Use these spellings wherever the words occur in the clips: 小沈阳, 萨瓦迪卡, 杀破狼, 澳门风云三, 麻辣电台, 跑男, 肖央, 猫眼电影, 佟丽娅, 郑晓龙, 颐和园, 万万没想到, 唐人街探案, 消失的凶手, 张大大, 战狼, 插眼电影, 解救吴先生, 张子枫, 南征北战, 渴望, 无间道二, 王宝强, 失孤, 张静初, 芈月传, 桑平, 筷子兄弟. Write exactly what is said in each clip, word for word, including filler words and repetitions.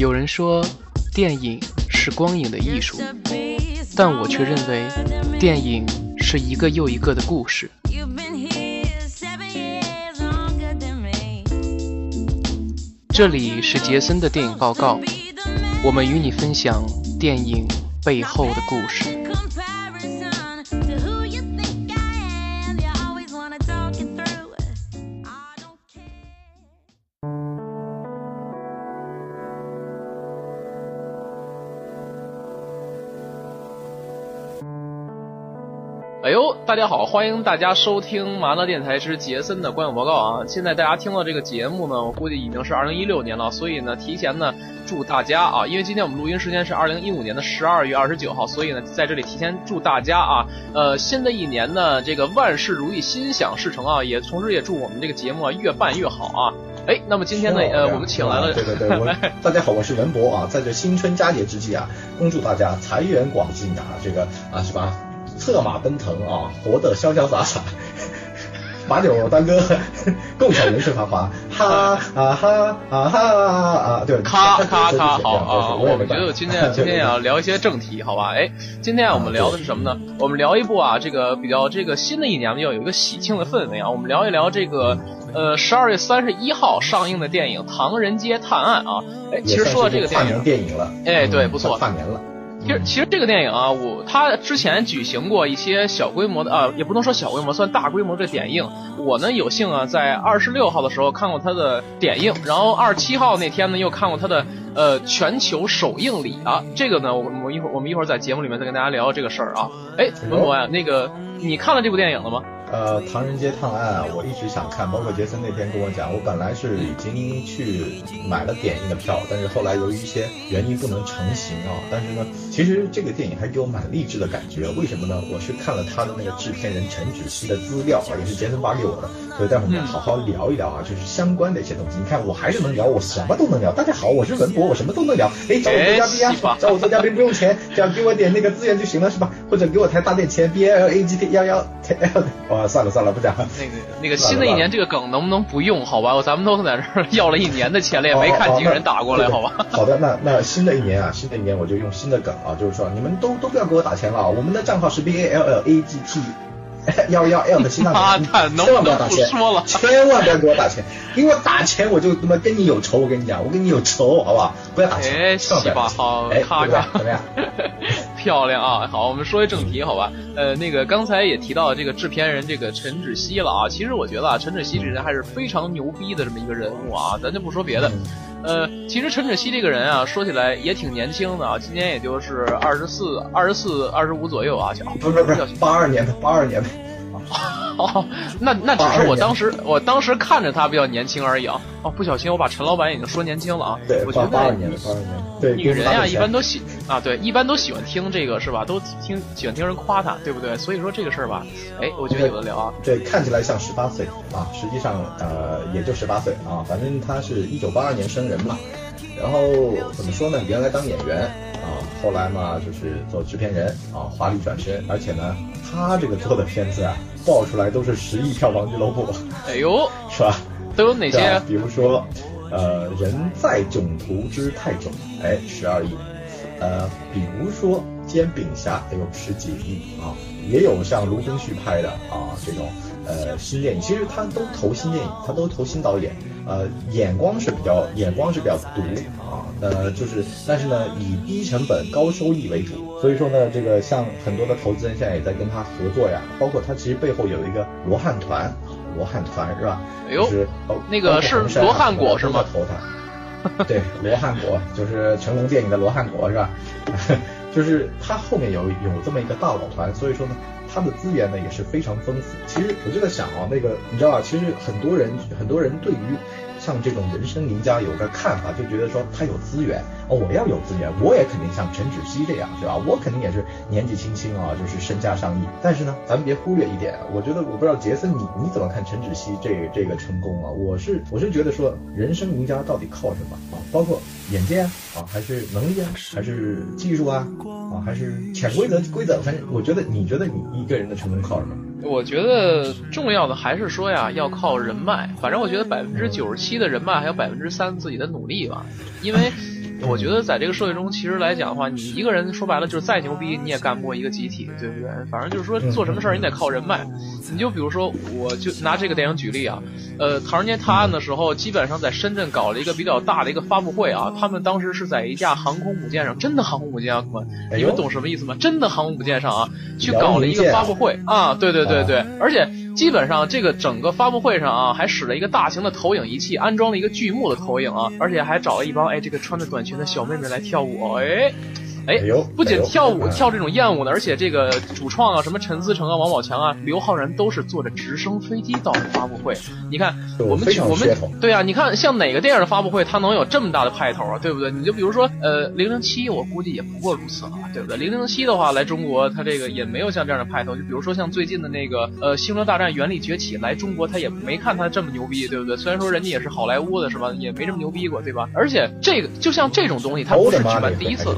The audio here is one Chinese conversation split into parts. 有人说，电影是光影的艺术，但我却认为，电影是一个又一个的故事。这里是杰森的电影报告，我们与你分享电影背后的故事。哎呦，大家好，欢迎大家收听麻辣电台之杰森的观影报告啊！现在大家听到这个节目呢，我估计已经是二零一六年了，所以呢，提前呢祝大家啊，因为今天我们录音时间是二零一五年的十二月二十九号，所以呢，在这里提前祝大家啊，呃，新的一年呢，这个万事如意，心想事成啊！也同时也祝我们这个节目啊越办越好啊！哎，那么今天呢，呃，我们请来了，对对对，我大家好，我是文博啊，在这新春佳节之际啊，恭祝大家财源广进啊，这个啊是吧？策马奔腾啊，活得潇潇洒洒，把酒当歌，共享人世繁华，哈啊哈啊哈啊！对，咔咔咔，好啊！我们觉得今天今天要聊一些正题，好吧？哎，今天啊，我们聊的是什么呢？我们聊一部啊，这个比较这个新的一年要有一个喜庆的氛围啊，我们聊一聊这个。呃，十二月三十一号上映的电影《唐人街探案》啊，哎，其实说到这个电影，电影了，哎，对，不错，跨年了。其实，其实这个电影啊，我他之前举行过一些小规模的啊，也不能说小规模，算大规模的点映。我呢有幸啊，在二十六号的时候看过他的点映，然后二十七号那天呢又看过他的呃全球首映礼啊。这个呢，我我一会儿我们一会儿在节目里面再跟大家聊这个事儿啊。哎，文博呀，那个你看了这部电影了吗？呃，《唐人街探案》啊，我一直想看，包括杰森那天跟我讲，我本来是已经去买了点映的票，但是后来由于一些原因不能成行啊。但是呢，其实这个电影还给我蛮励志的感觉，为什么呢？我是看了他的那个制片人陈芷溪的资料啊，也是杰森发给我的，所以待会儿我们好好聊一聊啊，就是相关的一些东西。你看，我还是能聊，我什么都能聊。大家好，我是文博，我什么都能聊。哎，找我做嘉宾啊，找我做嘉宾不用钱，只要给我点那个资源就行了，是吧？或者给我台大电前 B L A G T 幺幺 T L 的。啊，算了算了，不讲了。那个那个新的一年这个梗能不能不用？好吧，我咱们都在这儿要了一年的钱了，也没看几个人打过来，好吧？哦哦、好的，那那新的一年啊，新的一年我就用新的梗啊，就是说你们都都不要给我打钱了，我们的账号是 B A L L A G T 幺幺 L 的新浪啊，千万不要打钱，说了，千万不要给我打钱，给我打钱我就他妈跟你有仇，我跟你讲，我跟你有仇，好不好？不要打钱，哎，洗吧，好，哎，咔咔，怎么样？漂亮啊！好，我们说一正题，好吧？呃，那个刚才也提到这个制片人这个陈芷溪了啊。其实我觉得啊，陈芷溪这人还是非常牛逼的这么一个人物啊。咱就不说别的，呃，其实陈芷溪这个人啊，说起来也挺年轻的啊，今年也就是二十四、二十四、二十五左右啊。不是不是不是，八二年的，八二年的。哦，那那只是我当时我当时看着他比较年轻而已啊。哦，不小心我把陈老板已经说年轻了啊。对，我觉得八二年的，八二年的。对，女人呀、啊，一般都喜啊，对，一般都喜欢听这个是吧？都听喜欢听人夸他，对不对？所以说这个事儿吧，哎，我觉得有的聊啊。对，看起来像十八岁啊，实际上呃也就十八岁啊，反正他是一九八二年生人嘛。然后怎么说呢？原来当演员啊，后来嘛就是做制片人啊，华丽转身。而且呢，他这个做的片子啊，爆出来都是十亿票房俱乐部。哎呦，是吧？都有哪些、啊？比如说。呃，人在囧途之泰囧，哎，十二亿。呃，比如说煎饼侠，哎呦，十几亿啊，也有像卢庚戌拍的啊这种呃新电影，其实他都投新电影，他都投新导演，呃，眼光是比较眼光是比较毒啊，呃，就是但是呢以低成本高收益为主。所以说呢，这个像很多的投资人现在也在跟他合作呀，包括他其实背后有一个罗汉团。罗汉团是吧？哎呦，就是哦、那个是罗汉果是吗？投他，对，罗汉果就是成龙电影的罗汉果是吧？就是他后面有有这么一个大佬团，所以说呢，他的资源呢也是非常丰富。其实我就在想啊，那个你知道啊，其实很多人很多人对于像这种人生赢家有个看法，就觉得说他有资源哦，我要有资源，我也肯定像陈芷溪这样是吧？我肯定也是年纪轻轻啊，就是身价上亿。但是呢，咱们别忽略一点，我觉得我不知道杰森你你怎么看陈芷溪这这个成功啊？我是我是觉得说人生赢家到底靠什么啊？包括眼界啊啊，还是能力啊，还是技术啊啊，还是潜规则规则？反正我觉得你觉得你一个人的成功靠什么？我觉得重要的还是说呀，要靠人脉。反正我觉得百分之九十七的人脉，还有百分之三自己的努力吧。因为我觉得在这个社会中，其实来讲的话，你一个人说白了就是再牛逼，你也干不过一个集体，对不对？反正就是说做什么事儿你得靠人脉。你就比如说，我就拿这个电影举例啊，呃，《唐人街探案》的时候，基本上在深圳搞了一个比较大的一个发布会啊。他们当时是在一架航空母舰上，真的航空母舰啊，你们懂什么意思吗？真的航空母舰上啊，去搞了一个发布会啊，对对对对，啊、而且。基本上这个整个发布会上啊，还使了一个大型的投影仪器，安装了一个巨幕的投影啊，而且还找了一帮哎这个穿着短裙的小妹妹来跳舞，哎哎，不仅跳舞跳这种艳舞的，而且这个主创啊，什么陈思诚啊、王宝强啊、刘昊然都是坐着直升飞机到的发布会。你看我们我们对啊，你看像哪个电影的发布会，它能有这么大的派头啊，对不对？你就比如说呃，零零七我估计也不过如此了，对不对？零零七的话来中国，它这个也没有像这样的派头。就比如说像最近的那个呃《星球大战：原力崛起》来中国，它也没看它这么牛逼，对不对？虽然说人家也是好莱坞的，是吧？也没这么牛逼过，对吧？而且这个就像这种东西，它不是举办第一次的。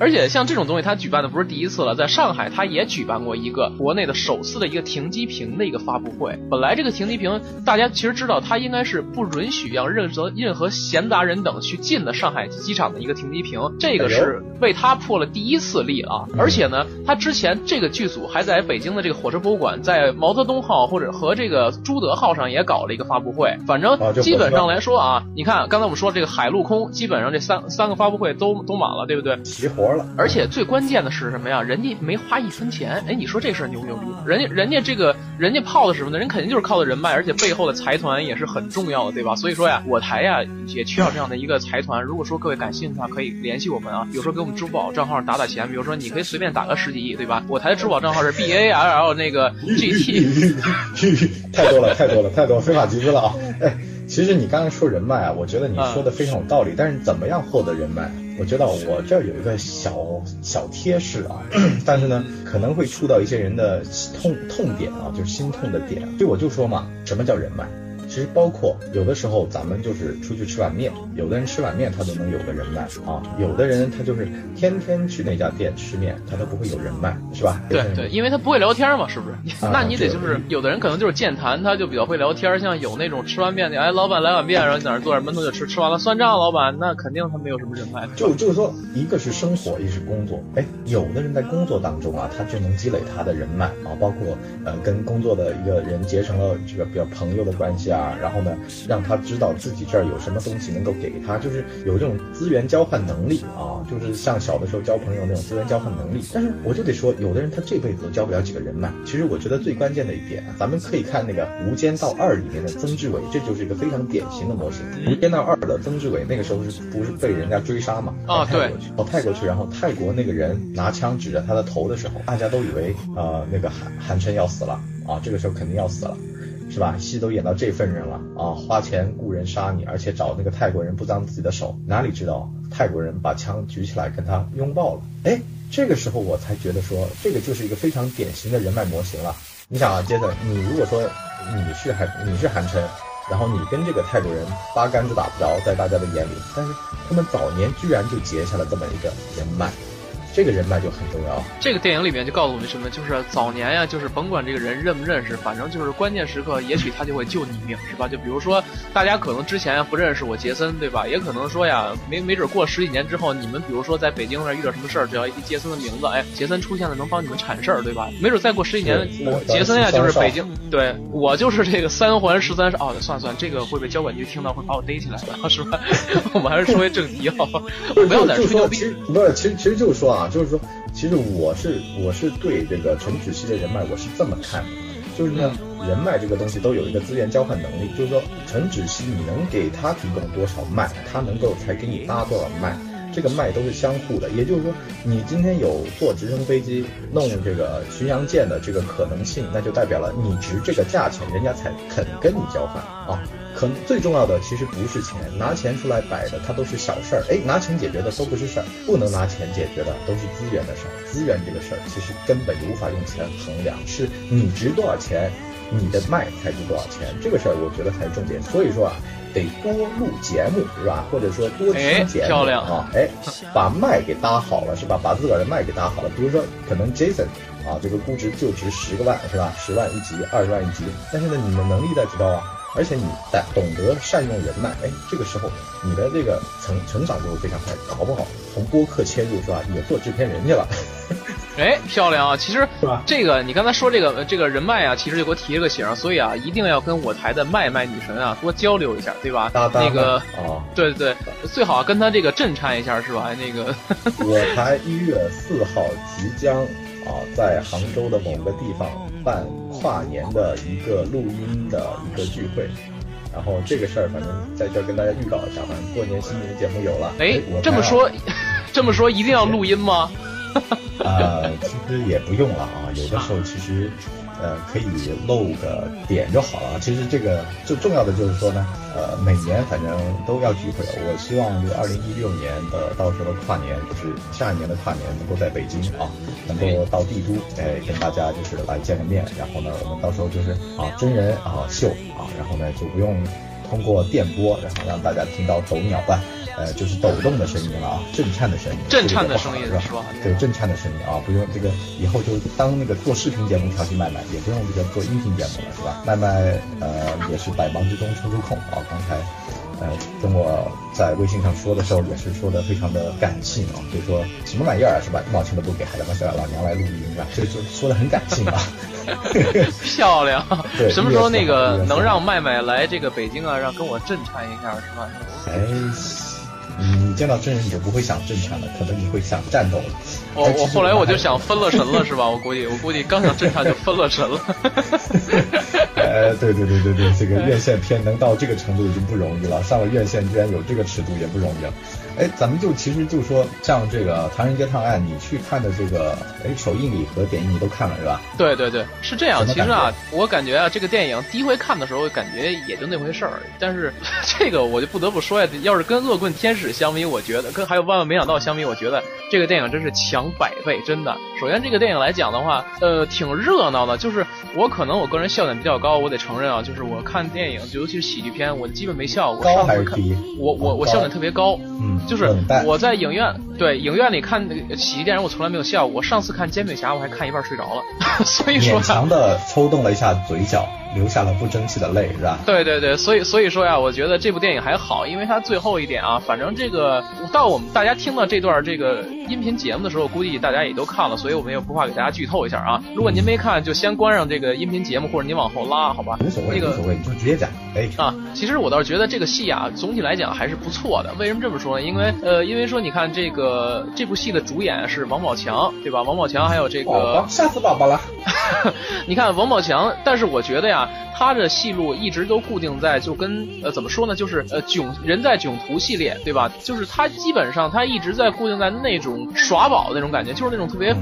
而且像这种东西它举办的不是第一次了，在上海它也举办过一个国内的首次的一个停机坪的一个发布会。本来这个停机坪大家其实知道，它应该是不允许让任何任何闲杂人等去进的上海机场的一个停机坪，这个是为它破了第一次例啊。而且呢，它之前这个剧组还在北京的这个火车博物馆，在毛泽东号或者和这个朱德号上也搞了一个发布会。反正基本上来说啊，你看刚才我们说这个海陆空，基本上这三三个发布会都都都满了，对不对？齐活了。而且最关键的是什么呀？人家没花一分钱。哎，你说这事儿牛不牛逼？人家人家这个人家泡的什么呢？人肯定就是靠的人脉，而且背后的财团也是很重要的，对吧？所以说呀，我台呀也缺少这样的一个财团。如果说各位感兴趣的话，可以联系我们啊。比如说给我们支付宝账号打打钱，比如说你可以随便打个十几亿，对吧？我台的支付宝账号是 B A L L 那个 G T。太多了，太多了，太多了，非法集资了啊！哎，其实你刚才说人脉啊，我觉得你说的非常有道理。嗯、但是怎么样获得人脉？我知道我这儿有一个小小贴士啊，但是呢可能会触到一些人的痛痛点啊，就是心痛的点。对，我就说嘛，什么叫人脉？其实包括有的时候咱们就是出去吃碗面，有的人吃碗面他都能有个人脉啊，有的人他就是天天去那家店吃面，他都不会有人脉，是吧？对对，因为他不会聊天嘛，是不是？啊、那你得就是有的人可能就是健谈，他就比较会聊天，像有那种吃完面的，哎，老板来碗面，然后在那坐着闷头就吃，吃完了算账，老板，那肯定他没有什么人脉。就就是说，一个是生活，一个是工作。哎，有的人在工作当中啊，他就能积累他的人脉啊，包括呃跟工作的一个人结成了这个比较朋友的关系啊。然后呢，让他知道自己这儿有什么东西能够给他，就是有这种资源交换能力啊，就是像小的时候交朋友那种资源交换能力。但是我就得说，有的人他这辈子都交不了几个人脉。其实我觉得最关键的一点啊，咱们可以看那个《无间道二》里面的曾志伟，这就是一个非常典型的模型。《无间道二》的曾志伟那个时候是不是被人家追杀嘛？啊，对，到泰国去，然后泰国那个人拿枪指着他的头的时候，大家都以为呃那个韩韩琛要死了啊，这个时候肯定要死了。是吧？戏都演到这份人了啊！花钱雇人杀你，而且找那个泰国人不脏自己的手，哪里知道泰国人把枪举起来跟他拥抱了。哎，这个时候我才觉得说，这个就是一个非常典型的人脉模型了。你想啊，杰森，你如果说你是韩你是韩琛，然后你跟这个泰国人八竿子打不着，在大家的眼里，但是他们早年居然就结下了这么一个人脉。这个人脉就很重要。这个电影里面就告诉我们什么，就是早年呀、啊，就是甭管这个人认不认识，反正就是关键时刻，也许他就会救你一命，是吧？就比如说，大家可能之前不认识我杰森，对吧？也可能说呀，没没准过十几年之后，你们比如说在北京那遇到什么事儿，只要一提杰森的名字，哎，杰森出现了，能帮你们铲事儿，对吧？没准再过十几年，我杰森呀就是北京，对我就是这个三环十三少。哦，算算这个会被交管局听到，会把我逮起来了，是吧？我们还是说回正题好吧？不要在吹牛逼。不是，其实其实就是说啊。就是说，其实我是我是对这个陈芷溪的人脉，我是这么看的，就是呢，人脉这个东西都有一个资源交换能力，就是说，陈芷溪你能给他提供多少脉，他能够才给你搭多少脉，这个脉都是相互的。也就是说，你今天有坐直升飞机弄这个巡洋舰的这个可能性，那就代表了你值这个价钱，人家才肯跟你交换啊。可能最重要的其实不是钱，拿钱出来摆的它都是小事儿，哎，拿钱解决的都不是事儿，不能拿钱解决的都是资源的事儿。资源这个事儿其实根本就无法用钱衡量，是你值多少钱，你的卖才值多少钱，这个事儿我觉得才是重点。所以说啊，得多录节目是吧？或者说多听节目，哎，漂亮啊！哎，把麦给搭好了是吧？把自个儿的麦给搭好了。比如说，可能 Jason 啊，这个估值就值十个万是吧？十万一集，二十万一集，但是呢，你们能力在知道啊。而且你懂得善用人脉，哎，这个时候你的这个成成长就会非常快，搞不好从播客切入是吧，也做制片人去了。哎，漂亮啊！其实是吧，这个你刚才说这个这个人脉啊，其实就给我提了个醒，所以啊，一定要跟我台的麦麦女神啊多交流一下，对吧？搭搭那个哦，对对对，最好跟她这个震颤一下，是吧？那个，我台一月四号即将啊，在杭州的某个地方办跨年的一个录音的一个聚会。然后这个事儿，反正在这儿跟大家预告一下，反正过年新年节目有了。哎，我这么说，这么说一定要录音吗？呃，其实也不用了啊，有的时候其实，呃，可以露个点就好了。其实这个最重要的就是说呢，呃，每年反正都要聚会。我希望这个二零一六年的到时候跨年，就是下一年的跨年能够在北京啊，能够到帝都，哎，跟大家就是来见个面。然后呢，我们到时候就是啊真人啊秀啊，然后呢就不用通过电波，然后让大家听到走鸟吧。呃，就是抖动的声音了啊，震颤的声音，震颤的声音是吧？是吧对，震颤的声音啊，不用这个，以后就当那个做视频节目调戏麦麦，也不用这个做音频节目了，是吧？麦麦呃也是百忙之中抽出空啊，刚才呃跟我在微信上说的时候也是说的非常的感性啊，就说什么玩意儿啊，是吧？一毛钱都不给，还他妈叫老娘来录音是吧？这就说的很感性啊。漂亮，对，什么时候那个能让麦麦来这个北京啊，让跟我震颤一下是吧？哎。你见到真人你就不会想震颤了，可能你会想战斗了。哦，我后来我就想分了神了，是吧？我估计，我估计刚想震颤就分了神了。呃，对对对对对，这个院线片能到这个程度已经不容易了，上了院线居然有这个尺度也不容易了。哎，咱们就其实就说像这个《唐人街探案》，你去看的这个，哎，首映礼和点映你都看了是吧？对对对，是这样。其实啊，我感觉啊，这个电影第一回看的时候感觉也就那回事儿，但是这个我就不得不说呀，要是跟《恶棍天使》相比，我觉得跟还有万万没想到相比，我觉得这个电影真是强百倍，真的。首先这个电影来讲的话，呃，挺热闹的，就是我可能我个人笑点比较高，我得承认啊，就是我看电影，尤其是喜剧片，我基本没笑过。高还是低？我我我笑点特别高，嗯，就是我在影院对影院里看喜剧电影，我从来没有笑过。我上次看《煎饼侠》，我还看一半睡着了，所以说勉强的抽动了一下嘴角。留下了不争气的泪，是吧？对对对，所以所以说呀，我觉得这部电影还好，因为它最后一点啊，反正这个到我们大家听到这段这个音频节目的时候，估计大家也都看了，所以我们也不怕给大家剧透一下啊。如果您没看，就先关上这个音频节目，或者您往后拉，好吧？无所谓，无所谓，你就直接讲。哎啊，其实我倒是觉得这个戏啊，总体来讲还是不错的。为什么这么说呢？因为呃，因为说你看这个这部戏的主演是王宝强，对吧？王宝强还有这个吓死宝宝了。你看王宝强，但是我觉得呀。他的戏路一直都固定在就跟呃怎么说呢，就是呃囧人在囧途系列，对吧？就是他基本上他一直在固定在那种耍宝的那种感觉，就是那种特别。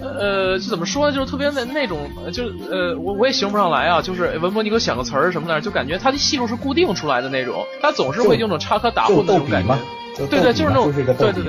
呃，怎么说呢？就是特别那那种，就呃，我我也形容不上来啊。就是文博，你给我想个词儿什么的，就感觉他的戏路是固定出来的那种，他总是会用那种插科打诨的那种感觉。对对，就是那种对对对。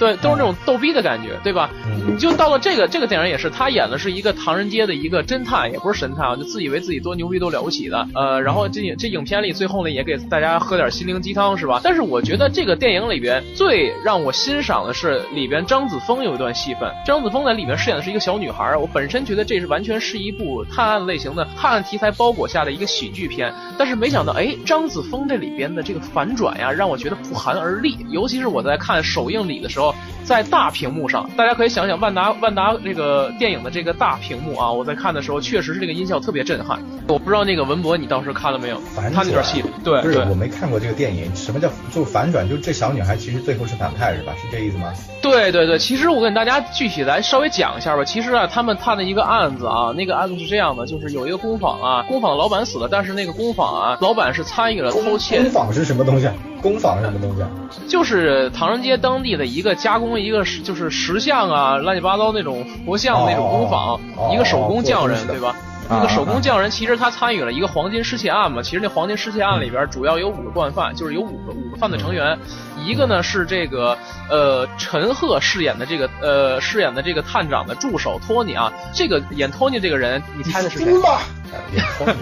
对，都是那种逗逼的感觉，对吧？你就到了这个这个电影也是，他演的是一个唐人街的一个侦探，也不是神探啊，就自以为自己多牛逼多了不起的。呃，然后这这影片里最后呢也给大家喝点心灵鸡汤，是吧？但是我觉得这个电影里边最让我欣赏的是里边张子枫有一段戏份，张子枫在里面饰演的是一个小女孩。我本身觉得这是完全是一部探案类型的探案题材包裹下的一个喜剧片，但是没想到哎，张子枫这里边的这个反转呀，让我觉得不寒而栗。尤其是我在看首映礼的时候。在大屏幕上，大家可以想想万达万达这个电影的这个大屏幕啊，我在看的时候确实是这个音效特别震撼。我不知道那个文博你当时看了没有？反他那段戏，对，不是我没看过这个电影。什么叫就反转？就这小女孩其实最后是反派是吧？是这意思吗？对对对，其实我跟大家具体来稍微讲一下吧。其实啊，他们探了一个案子啊，那个案子是这样的，就是有一个工坊啊，工坊老板死了，但是那个工坊啊，老板是参与了偷窃。工坊是什么东西？工坊是什么东西？就是唐人街当地的一个加工一个就是石像啊，乱七八糟那种佛像那种工坊，一个手工匠人，对吧？那个手工匠人其实他参与了一个黄金失窃案嘛，其实那黄金失窃案里边主要有五个惯犯，就是有五个五个犯罪成员，一个呢是这个呃陈赫饰演的这个呃饰演的这个探长的助手托尼啊，这个演托尼这个人，你猜的是谁？演托尼。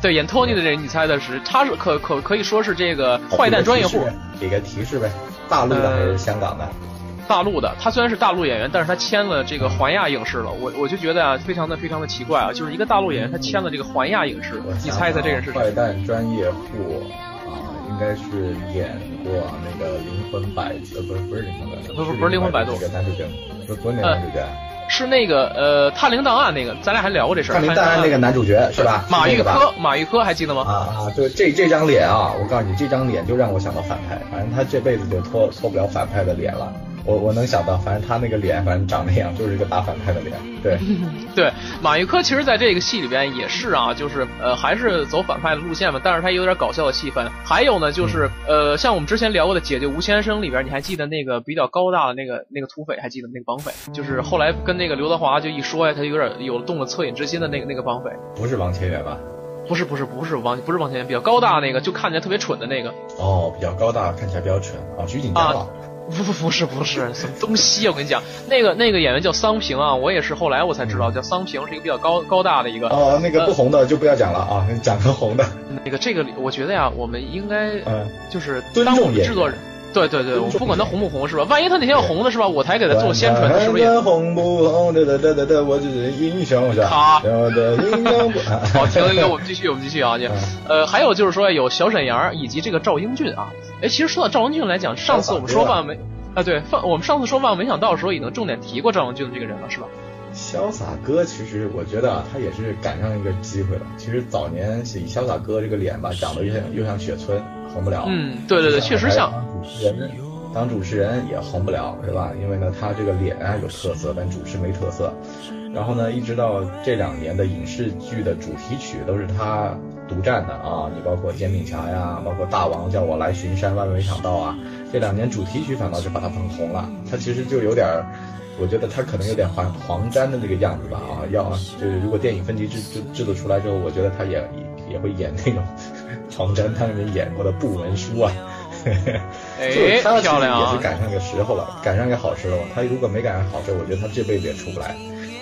对，演托尼的人，你猜的是他是可可可以说是这个坏蛋专业户。给个提示呗，大陆的还是香港的？大陆的，他虽然是大陆演员，但是他签了这个环亚影视了。我我就觉得啊，非常的非常的奇怪啊，就是一个大陆演员他签了这个环亚影视，你猜一猜这个人是谁？坏蛋专业户啊，应该是演过那个灵魂摆呃不是不是灵魂摆渡，不是不是灵魂摆渡，那个男主角不是国内男主角。嗯是那个呃，探灵档案那个，咱俩还聊过这事儿。探灵档案那个男主角是吧？马玉科，马玉科还记得吗？啊啊，对，这这张脸啊，我告诉你，这张脸就让我想到反派，反正他这辈子就脱脱不了反派的脸了。我我能想到，反正他那个脸，反正长那样，就是一个大反派的脸。对，对，马玉科其实在这个戏里边也是啊，就是呃，还是走反派的路线嘛，但是他有点搞笑的气氛。还有呢，就是、嗯、呃，像我们之前聊过的《姐姐吴先生》里边，你还记得那个比较高大的那个那个土匪，还记得那个绑匪，就是后来跟那个刘德华就一说呀，他有点有动了恻隐之心的那个那个绑匪，不是王千源吧？不是不是不是王不是王千源，比较高大那个，就看起来特别蠢的那个。哦，比较高大，看起来比较蠢啊，徐锦江啊。不不不是不是什么东西，我跟你讲，那个那个演员叫桑平啊，我也是后来我才知道叫桑平，是一个比较高高大的一个。哦，那个不红的就不要讲了啊，呃、讲个红的。那个这个我觉得呀、啊，我们应该就是当我们制作人，对对对，我不管他红不红是吧？万一他那天要红的是吧？我才给他做宣传，他是不是也？红不红？对对对对对，我就是英雄是吧？好，好，停停停，我们继续，我们继续啊，呃，还有就是说有小沈阳以及这个赵英俊啊。哎，其实说到赵英俊来讲，上次我们说万没啊，对，我们上次说万没想到的时候，已经重点提过赵英俊这个人了，是吧？潇洒哥，其实我觉得啊，他也是赶上一个机会了。其实早年以潇洒哥这个脸吧，长得又像又像雪村，红不了。嗯，对对对，确实像。当主持人也红不了，是吧？因为呢，他这个脸啊有特色，但主持没特色。然后呢，一直到这两年的影视剧的主题曲都是他独占的啊，你包括《煎饼侠》呀，包括《大王叫我来巡山》《万没想到》啊，这两年主题曲反倒是把他捧红了。他其实就有点。我觉得他可能有点黄黄沾的那个样子吧啊，要就是如果电影分级制制制作出来之后，我觉得他也也会演那种黄沾他们演过的不文书啊，哎，漂亮啊！也是赶上个时候了，赶上个好时候。他如果没赶上好时候，我觉得他这辈子也出不来，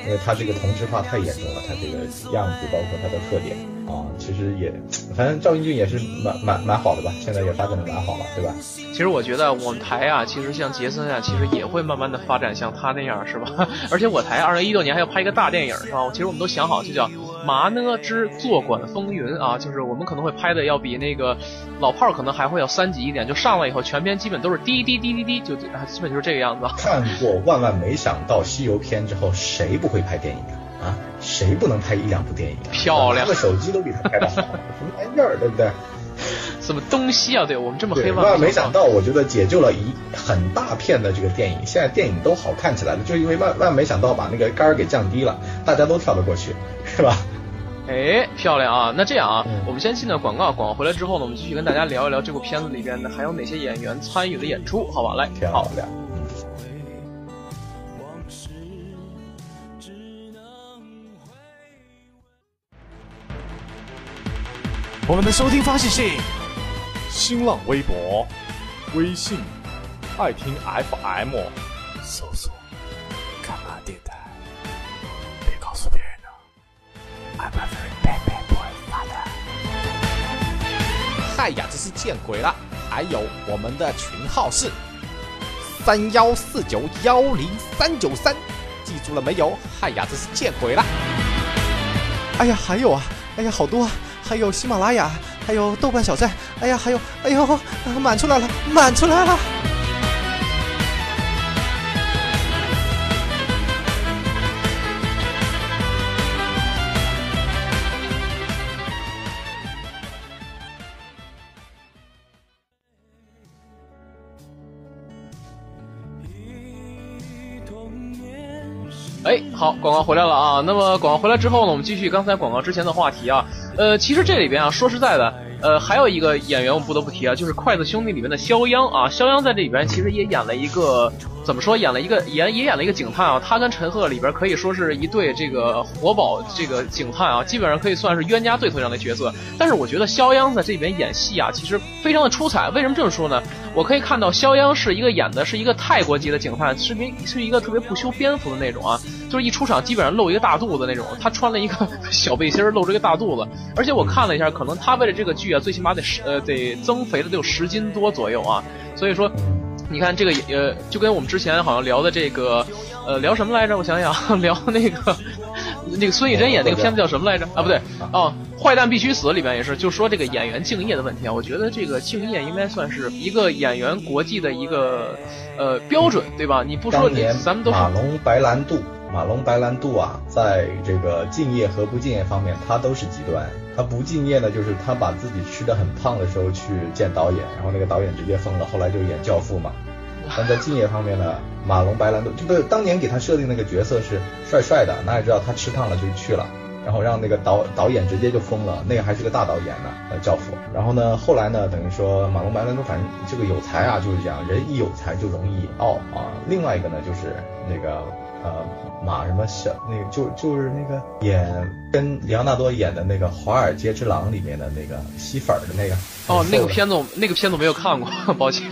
因为他这个同质化太严重了，他这个样子包括他的特点啊，其实也反正赵英俊也是蛮蛮蛮好的吧，现在也发展的蛮好了，对吧？其实我觉得我们台啊，其实像杰森啊，其实也会慢慢的发展像他那样，是吧？而且我台二零一六年还要拍一个大电影，是吧？其实我们都想好，就叫《麻呢之坐馆风云》啊，就是我们可能会拍的要比那个老炮儿可能还会要三级一点，就上来以后全篇基本都是滴滴滴滴滴，就基本就是这个样子。看过万万没想到西游篇之后，谁不会拍电影啊？啊，谁不能拍一两部电影、啊？漂亮，拿个手机都比他拍的好，什么玩意儿，对不对？什么东西啊？对我们这么黑万万没想到，我觉得解救了一很大片的这个电影。现在电影都好看起来了，就因为万万没想到把那个杆儿给降低了，大家都跳得过去，是吧？哎，漂亮啊！那这样啊，嗯、我们先进到广告，广告回来之后呢，我们继续跟大家聊一聊这部片子里边呢还有哪些演员参与的演出，好吧？来，漂亮。我们的收听方式是新浪微博、微信、爱听 F M， 搜索干嘛电台，别告诉别人呢、啊。I'm a very bad bad boy father。哎呀，真是见鬼了！还有我们的群号是三幺四九幺零三九三，记住了没有？哎呀，真是见鬼了！哎呀，还有啊，哎呀，好多啊！还有喜马拉雅，还有豆瓣小站，哎呀，还有，哎呦，满出来了，满出来了！哎，好，广告回来了啊！那么广告回来之后呢，我们继续刚才广告之前的话题啊。呃，其实这里边啊，说实在的，呃，还有一个演员我不得不提啊，就是《筷子兄弟》里面的肖央啊。肖央在这里边其实也演了一个，怎么说，演了一个演也演了一个警探啊。他跟陈赫里边可以说是一对这个活宝这个警探啊，基本上可以算是冤家对头这样的角色。但是我觉得肖央在这里边演戏啊，其实非常的出彩。为什么这么说呢？我可以看到肖央是一个演的是一个泰国籍的警探，是名是一个特别不修边幅的那种啊。就是一出场基本上露一个大肚子那种，他穿了一个小背心露着一个大肚子，而且我看了一下，可能他为了这个剧啊，最起码得呃得增肥了得有十斤多左右啊，所以说你看这个也呃，就跟我们之前好像聊的这个，呃，聊什么来着？我想想，聊那个那个孙艺珍演那个片子叫什么来着？啊，不对，哦，《坏蛋必须死》里边也是，就说这个演员敬业的问题啊。我觉得这个敬业应该算是一个演员国际的一个呃标准，对吧？你不说你，咱们都马龙白兰度，马龙白兰度啊，在这个敬业和不敬业方面，他都是极端。他不敬业呢，就是他把自己吃得很胖的时候去见导演，然后那个导演直接疯了，后来就演《教父》嘛。但在敬业方面呢，马龙白兰度就不是当年给他设定那个角色是帅帅的，哪也知道他吃胖了就去了，然后让那个导导演直接就疯了，那个还是个大导演呢，呃，《教父》。然后呢，后来呢，等于说马龙白兰度反正这个有才啊，就是这样，人一有才就容易傲啊。另外一个呢，就是那个呃。马什么小那个就就是那个演跟里奥纳多演的那个《华尔街之狼》里面的那个吸粉的那个哦，那个片子那个片子没有看过，抱歉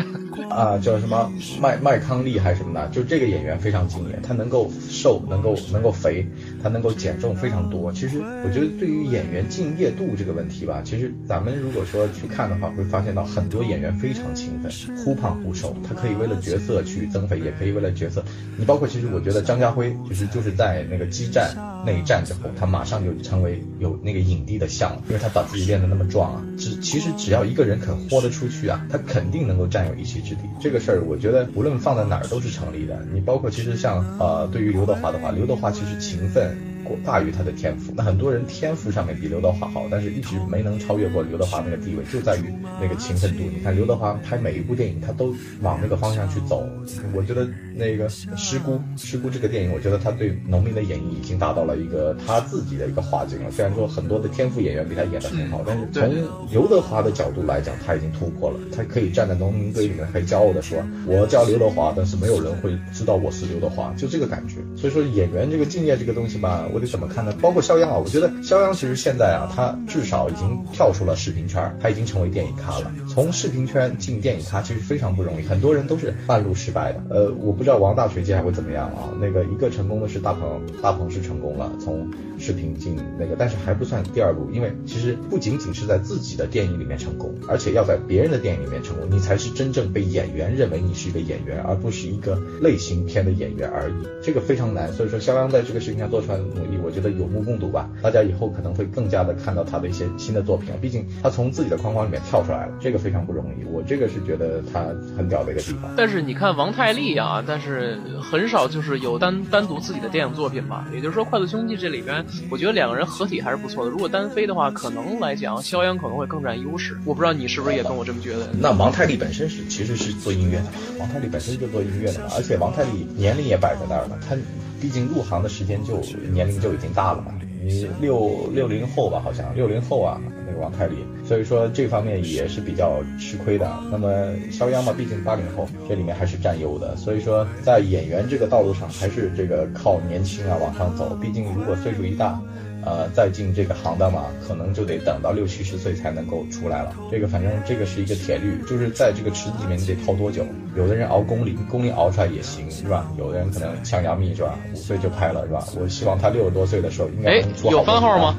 啊，叫什么麦麦康利还是什么的，就这个演员非常敬业，他能够瘦，能够能够肥，他能够减重非常多。其实我觉得对于演员敬业度这个问题吧，其实咱们如果说去看的话，会发现到很多演员非常勤奋，忽胖忽瘦，他可以为了角色去增肥，也可以为了角色。你包括其实我觉得张家辉就是就是在那个激战那一战之后，他马上就成为有那个影帝的项了，因为他把自己练得那么壮啊。只其实只要一个人肯豁得出去啊，他肯定能够占有一席之地。这个事儿我觉得无论放在哪儿都是成立的。你包括其实像呃，对于刘德华的话，刘德华其实勤奋大于他的天赋，那很多人天赋上面比刘德华好，但是一直没能超越过刘德华那个地位，就在于那个勤奋度。你看刘德华拍每一部电影，他都往那个方向去走。我觉得那个《失孤》，《失孤》这个电影，我觉得他对农民的演绎已经达到了一个他自己的一个化境了。虽然说很多的天赋演员比他演得很好，但是从刘德华的角度来讲，他已经突破了，他可以站在农民堆里面，可以骄傲地说：“我叫刘德华，但是没有人会知道我是刘德华。”就这个感觉。所以说，演员这个敬业这个东西吧，我得怎么看呢？包括肖央啊，我觉得肖央其实现在啊，他至少已经跳出了视频圈，他已经成为电影咖了。从视频圈进电影咖其实非常不容易，很多人都是半路失败的。呃，我不知道王大学接下来会怎么样啊。那个一个成功的是大鹏，大鹏是成功了，从视频进那个，但是还不算第二部，因为其实不仅仅是在自己的电影里面成功，而且要在别人的电影里面成功，你才是真正被演员认为你是一个演员，而不是一个类型片的演员而已。这个非常难，所以说肖央在这个事情上做出来的努力，我觉得有目共睹吧。大家以后可能会更加的看到他的一些新的作品，毕竟他从自己的框框里面跳出来了，这个非常不容易。我这个是觉得他很屌的一个地方。但是你看王太利啊，但是很少就是有单单独自己的电影作品吧。也就是说，《筷子兄弟》这里边，我觉得两个人合体还是不错的。如果单飞的话，可能来讲，肖央可能会更占优势。我不知道你是不是也跟我这么觉得。那王太利本身是其实是做音乐的，王太利本身就做音乐的嘛，而且王太利年龄也摆在那儿了，他毕竟入行的时间就年龄就已经大了嘛，你六六零后吧，好像六零后啊，那个王太利，所以说这方面也是比较吃亏的。那么肖央嘛，毕竟八零后，这里面还是占优的，所以说在演员这个道路上，还是这个靠年轻啊往上走。毕竟如果岁数一大，呃，再进这个行当嘛，可能就得等到六七十岁才能够出来了。这个反正这个是一个铁律，就是在这个池子里面你得泡多久。有的人熬工龄，工龄熬出来也行，是吧？有的人可能像杨幂是吧，五岁就拍了是吧？我希望他六十多岁的时候应该能做好。有番号吗？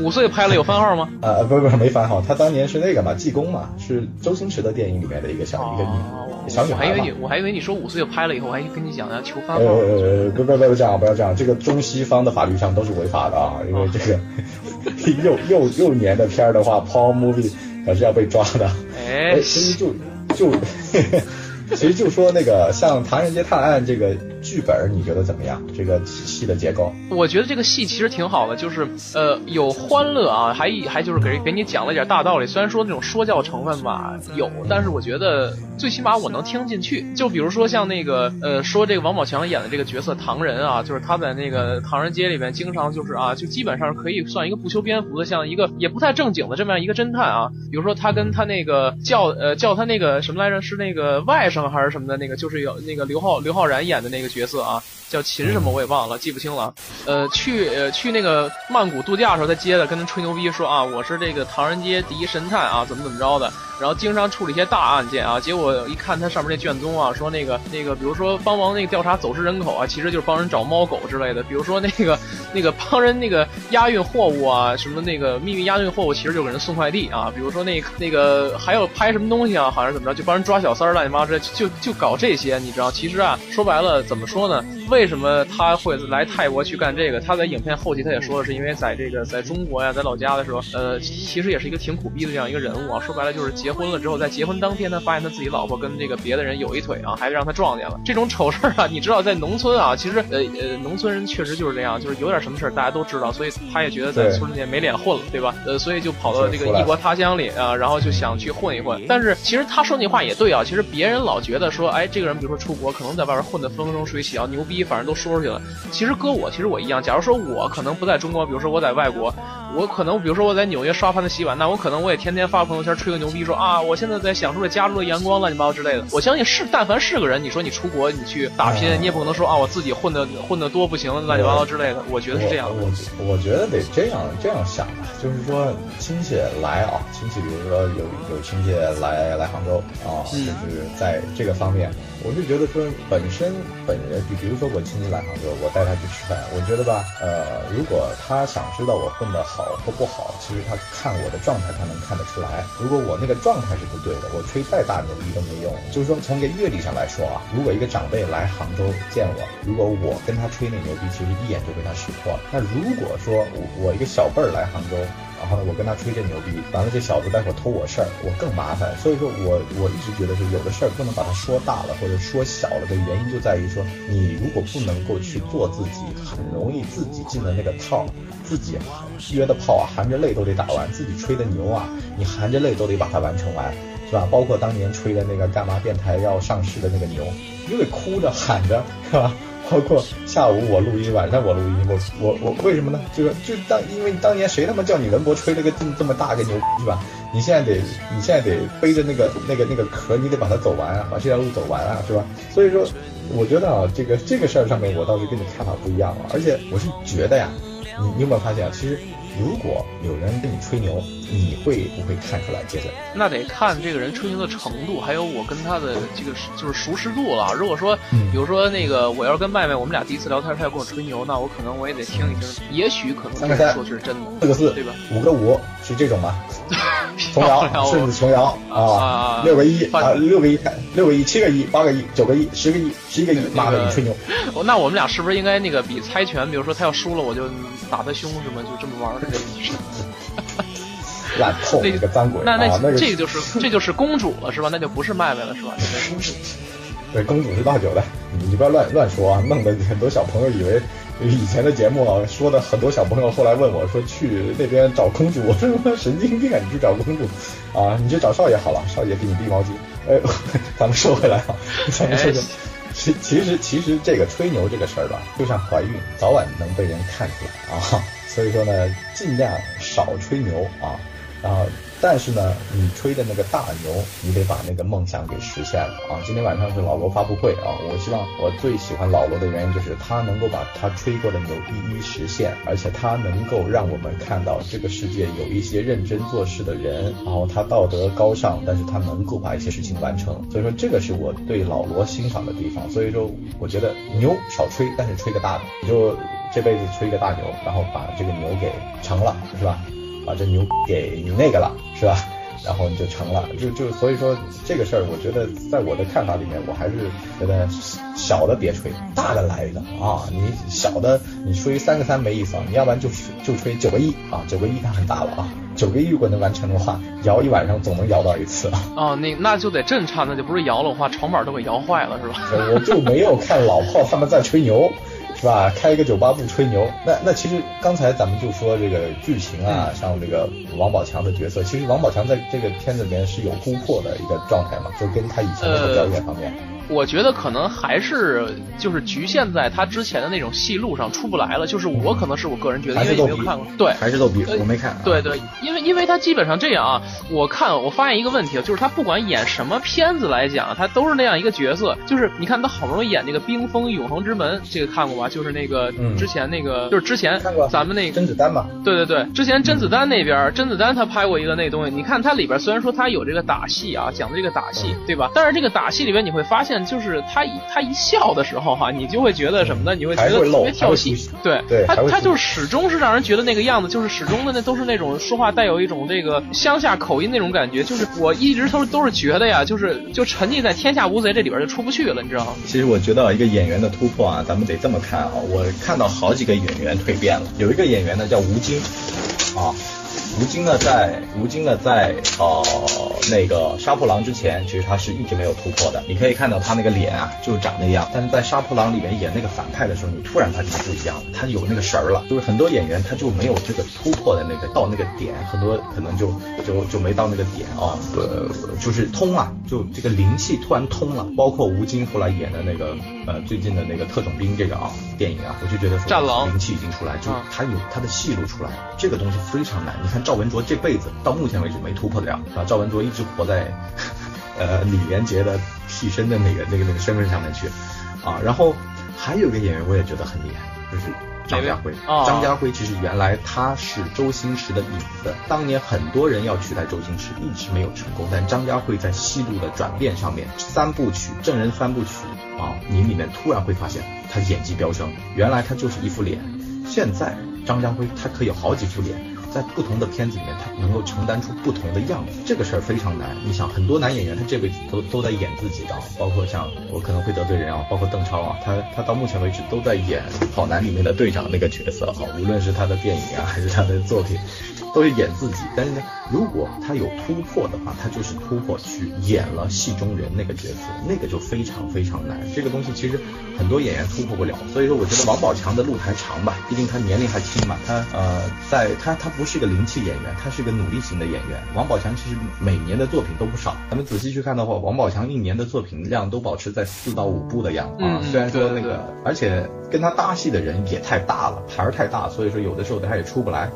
五岁拍了有番号吗？呃，不不没番号，他当年是那个嘛，济公嘛，是周星驰的电影里面的一个小、啊、一个小女孩嘛。我还以为你，我还以为你说五岁就拍了以后，我还跟你讲要求番号。呃，不不不不这样，不要这样，这个中西方的法律上都是违法的啊。因为这个幼幼幼年的片儿的话 ，Porn Movie 可是要被抓的。哎，其实就就呵呵其实就说那个像《唐人街探案》这个剧本，你觉得怎么样？这个戏的结构？我觉得这个戏其实挺好的，就是呃有欢乐啊，还还就是给给你讲了一点大道理。虽然说那种说教成分吧有，但是我觉得最起码我能听进去。就比如说像那个呃说这个王宝强演的这个角色唐人啊，就是他在那个唐人街里面经常就是啊，就基本上可以算一个不修边幅的，像一个也不太正经的这么样一个侦探啊。比如说他跟他那个叫呃叫他那个什么来着，是那个外甥还是什么的那个，就是有那个刘昊刘昊然演的那个角色啊，叫秦什么我也忘了，记不清了。呃，去呃去那个曼谷度假的时候，他接的跟他吹牛逼说啊，我是这个唐人街第一神探啊，怎么怎么着的。然后经常处理一些大案件啊。结果一看他上面那卷宗啊，说那个那个，比如说帮忙那个调查走失人口啊，其实就是帮人找猫狗之类的。比如说那个那个帮人那个押运货物啊，什么那个秘密押运货物，其实就给人送快递啊。比如说那个那个还有拍什么东西啊，好像是怎么着，就帮人抓小三儿乱七八糟，就就搞这些，你知道？其实啊，说白了怎么说呢？为什么他会来泰国去干这个？他在影片后期他也说了，是因为在这个在中国呀、啊，在老家的时候，呃，其实也是一个挺苦逼的这样一个人物啊。说白了就是结婚了之后，在结婚当天，他发现他自己老婆跟这个别的人有一腿啊，还让他撞见了。这种丑事啊，你知道在农村啊，其实呃呃，农村人确实就是这样，就是有点什么事大家都知道，所以他也觉得在村里面没脸混了，对吧？呃，所以就跑到这个异国他乡里啊，然后就想去混一混。但是其实他说那话也对啊，其实别人老觉得说，哎，这个人比如说出国，可能在外边混得风生水起啊，牛逼。反正都说出去了。其实哥我，其实我一样。假如说我可能不在中国，比如说我在外国，我可能比如说我在纽约刷盘子洗碗，那我可能我也天天发朋友圈吹个牛逼说，说啊，我现在在享受着加州的阳光，乱七八糟之类的。我相信是，但凡是个人，你说你出国你去打拼，你也不可能说啊，我自己混的混的多不行，乱七八糟之类的。我觉得是这样的。我 我, 我觉得得这样这样想吧，就是说亲戚来啊，亲戚比如说有有亲戚来来杭州啊，就是在这个方面，我是觉得说本身本人，比如说。我亲戚来杭州，我带他去吃饭，我觉得吧，呃，如果他想知道我混得好或不好，其实他看我的状态，他能看得出来。如果我那个状态是不对的，我吹再大牛逼都没用。就是说，从一个阅历上来说啊，如果一个长辈来杭州见我，如果我跟他吹那牛逼，其实一眼就被他识破了。那如果说我, 我一个小辈儿来杭州，然后呢，我跟他吹这牛逼，完了这小子待会偷我事儿，我更麻烦。所以说我我一直觉得是有的事儿不能把它说大了或者说小了的原因就在于说，你如果不能够去做自己，很容易自己进了那个套，自己约的炮啊，含着泪都得打完；自己吹的牛啊，你含着泪都得把它完成完，是吧？包括当年吹的那个干嘛电台要上市的那个牛，因为哭着喊着，是吧？包括下午我录音，晚上我录音，我我我为什么呢？就是就当因为当年谁他妈叫你文博吹了个这么这么大个牛逼是吧？你现在得你现在得背着那个那个那个壳，你得把它走完啊，把这条路走完啊，是吧？所以说，我觉得啊，这个这个事儿上面我倒是跟你看法不一样了，而且我是觉得呀，你你有没有发现啊？其实。如果有人跟你吹牛，你会不会看出来这个？那得看这个人吹牛的程度，还有我跟他的这个就是熟识度了。如果说，比如说那个我要是跟麦麦，我们俩第一次聊天，他要跟我吹牛，那我可能我也得听一听，也许可能这说是真的。四个四，对吧？五个五是这种吗？琼瑶，顺子琼瑶啊，六个一啊，六个一，六个一，七个一，八个一，九个一，十个一，十一个一，妈的，你吹牛！那我们俩是不是应该那个比猜拳？比如说他要输了，我就打他胸什么，就这么玩。烂透那个脏鬼，那那、啊那个、这就是这就是公主了是吧？那就不是麦麦了是吧？对，公主是倒酒的，你不要乱乱说啊！弄得很多小朋友以为以前的节目啊，说的很多小朋友后来问我说去那边找公主，我说神经病啊！你去找公主啊？你去找少爷好了，少爷给你递毛巾。哎，咱们说回来啊，咱们说回来。哎其其实其实这个吹牛这个事儿吧，就像怀孕，早晚能被人看出来啊。所以说呢，尽量少吹牛啊。然后，但是呢，你吹的那个大牛，你得把那个梦想给实现了啊。今天晚上是老罗发布会啊，我希望我最喜欢老罗的原因就是他能够把他吹过的牛一一实现，而且他能够让我们看到这个世界有一些认真做事的人，然后他道德高尚，但是他能够把一些事情完成。所以说，这个是我对老罗欣赏的地方。所以说，我觉得牛少吹，但是吹个大的，你就这辈子吹个大牛，然后把这个牛给成了，是吧？把这牛给那个了，是吧？然后你就成了，就就所以说这个事儿，我觉得在我的看法里面，我还是觉得小的别吹，大的来一个啊！你小的你吹三个三没意思啊，你要不然就就吹九个一啊，九个一它很大了啊，九个一如果能完成的话，摇一晚上总能摇到一次啊。哦，那那就得震颤，那就不是摇了的话，床板都给摇坏了是吧？我就没有看老炮他们在吹牛。是吧？开一个酒吧不吹牛，那那其实刚才咱们就说这个剧情啊，像这个王宝强的角色，其实王宝强在这个片子里面是有突破的一个状态嘛，就跟他以前的表演方面。呃我觉得可能还是就是局限在他之前的那种戏路上出不来了，就是我可能是我个人觉得，因为没有看过，对，还是逗比，我没看、啊，对对，因为因为他基本上这样啊，我看我发现一个问题，就是他不管演什么片子来讲，他都是那样一个角色，就是你看他好不容易演那个《冰封永恒之门》，这个看过吧？就是那个之前那个、嗯、就是之前咱们那个甄子丹吧？对对对，之前甄子丹那边，甄、嗯、子丹他拍过一个那东西，你看他里边虽然说他有这个打戏啊，讲的这个打戏、嗯、对吧？但是这个打戏里边你会发现。就是他一他一笑的时候哈、啊，你就会觉得什么呢？你会觉得特别跳戏，对，对他他就始终是让人觉得那个样子，就是始终的那都是那种说话带有一种这个乡下口音那种感觉。就是我一直都都是觉得呀，就是就沉浸在天下无贼这里边就出不去了，你知道吗？其实我觉得一个演员的突破啊，咱们得这么看啊。我看到好几个演员蜕变了，有一个演员呢叫吴京，啊。吴京呢，在吴京呢，在呃那个杀破狼之前，其实他是一直没有突破的。你可以看到他那个脸啊，就长那样。但是在杀破狼里面演那个反派的时候，你突然发现他不一样了，他有那个神儿了。就是很多演员他就没有这个突破的那个到那个点，很多可能就就就没到那个点啊，呃，就是通了、啊，就这个灵气突然通了。包括吴京后来演的那个呃最近的那个特种兵这个啊电影啊，我就觉得战狼灵气已经出来，就他有他的戏路出来，这个东西非常难。你看。赵文卓这辈子到目前为止没突破得了啊！赵文卓一直活在，呃李连杰的替身的那个那个那个身份上面去，啊，然后还有一个演员我也觉得很厉害，就是张家辉。哦、张家辉其实原来他是周星驰的影子，当年很多人要取代周星驰，一直没有成功。但张家辉在戏路的转变上面，三部曲《证人三部曲》啊，你里面突然会发现他演技飙升，原来他就是一副脸，现在张家辉他可以有好几副脸。在不同的片子里面，他能够承担出不同的样子，这个事儿非常难。你想，很多男演员他这辈子都都在演自己的，包括像我可能会得罪人啊，包括邓超啊，他他到目前为止都在演《跑男》里面的队长那个角色啊，无论是他的电影啊，还是他的作品，都是演自己。但是呢，如果他有突破的话，他就是突破去演了戏中人那个角色，那个就非常非常难。这个东西其实很多演员突破不了，所以说我觉得王宝强的路还长吧，毕竟他年龄还轻嘛，他呃，在他他不。不是个灵气演员，他是个努力型的演员。王宝强其实每年的作品都不少，咱们仔细去看的话，王宝强一年的作品量都保持在四到五部的样子、嗯、啊。虽然说那个，而且跟他搭戏的人也太大了，牌儿太大，所以说有的时候他也出不来。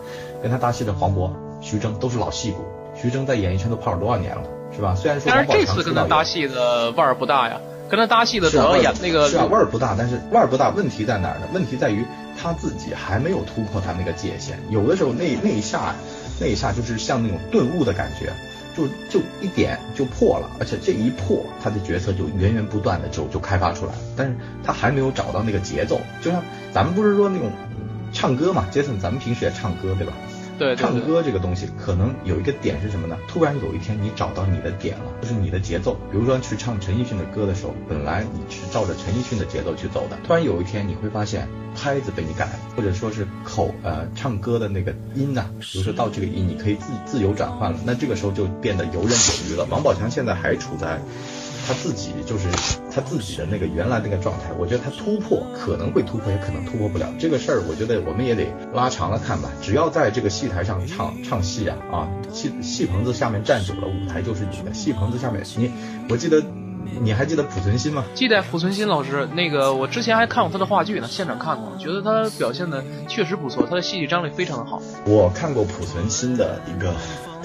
跟他搭戏的黄渤、徐峥都是老戏骨，徐峥在演艺圈都泡了多少年了，是吧？虽然说王宝强，但是这次跟他搭戏的腕儿不大呀，跟他搭戏的主要演那个是啊，腕儿不大，但是腕儿不大，问题在哪儿呢？问题在于。他自己还没有突破他那个界限，有的时候那那一下，那一下就是像那种顿悟的感觉，就就一点就破了，而且这一破，他的角色就源源不断的就就开发出来了，但是他还没有找到那个节奏，就像咱们不是说那种唱歌嘛，杰森，咱们平时也唱歌对吧？对， 对， 对，唱歌这个东西可能有一个点是什么呢？突然有一天你找到你的点了，就是你的节奏。比如说去唱陈奕迅的歌的时候，本来你是照着陈奕迅的节奏去走的，突然有一天你会发现拍子被你改了，或者说是口呃唱歌的那个音呐、啊，比如说到这个音你可以自自由转换了，那这个时候就变得游刃有余了。王宝强现在还处在。他自己就是他自己的那个原来那个状态，我觉得他突破可能会突破，也可能突破不了。这个事儿，我觉得我们也得拉长了看吧。只要在这个戏台上唱唱戏啊啊，戏戏棚子下面站久了，舞台就是你的。戏棚子下面，你我记得。你还记得濮存昕吗？记得濮存昕老师，那个我之前还看过他的话剧呢，现场看过，觉得他表现的确实不错，他的戏剧张力非常的好。我看过濮存昕的一个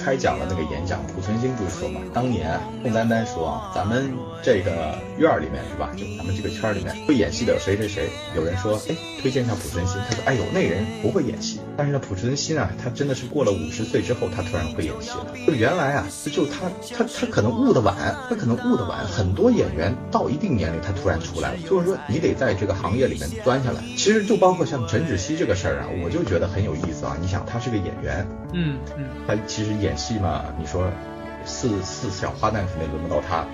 开讲的那个演讲，濮存昕不是说嘛，当年孟丹丹说啊，咱们这个院儿里面是吧，就咱们这个圈儿里面会演戏的谁谁谁，有人说哎推荐一下濮存昕，他说哎呦那人不会演戏，但是呢濮存昕啊，他真的是过了五十岁之后，他突然会演戏了。就原来啊，就他他他可能悟得晚，他可能悟得晚很。很多演员到一定年龄，他突然出来了，就是说你得在这个行业里面钻下来。其实就包括像陈芷溪这个事儿啊，我就觉得很有意思啊。你想，他是个演员，嗯嗯，他其实演戏嘛，你说四四小花旦肯定轮不到他，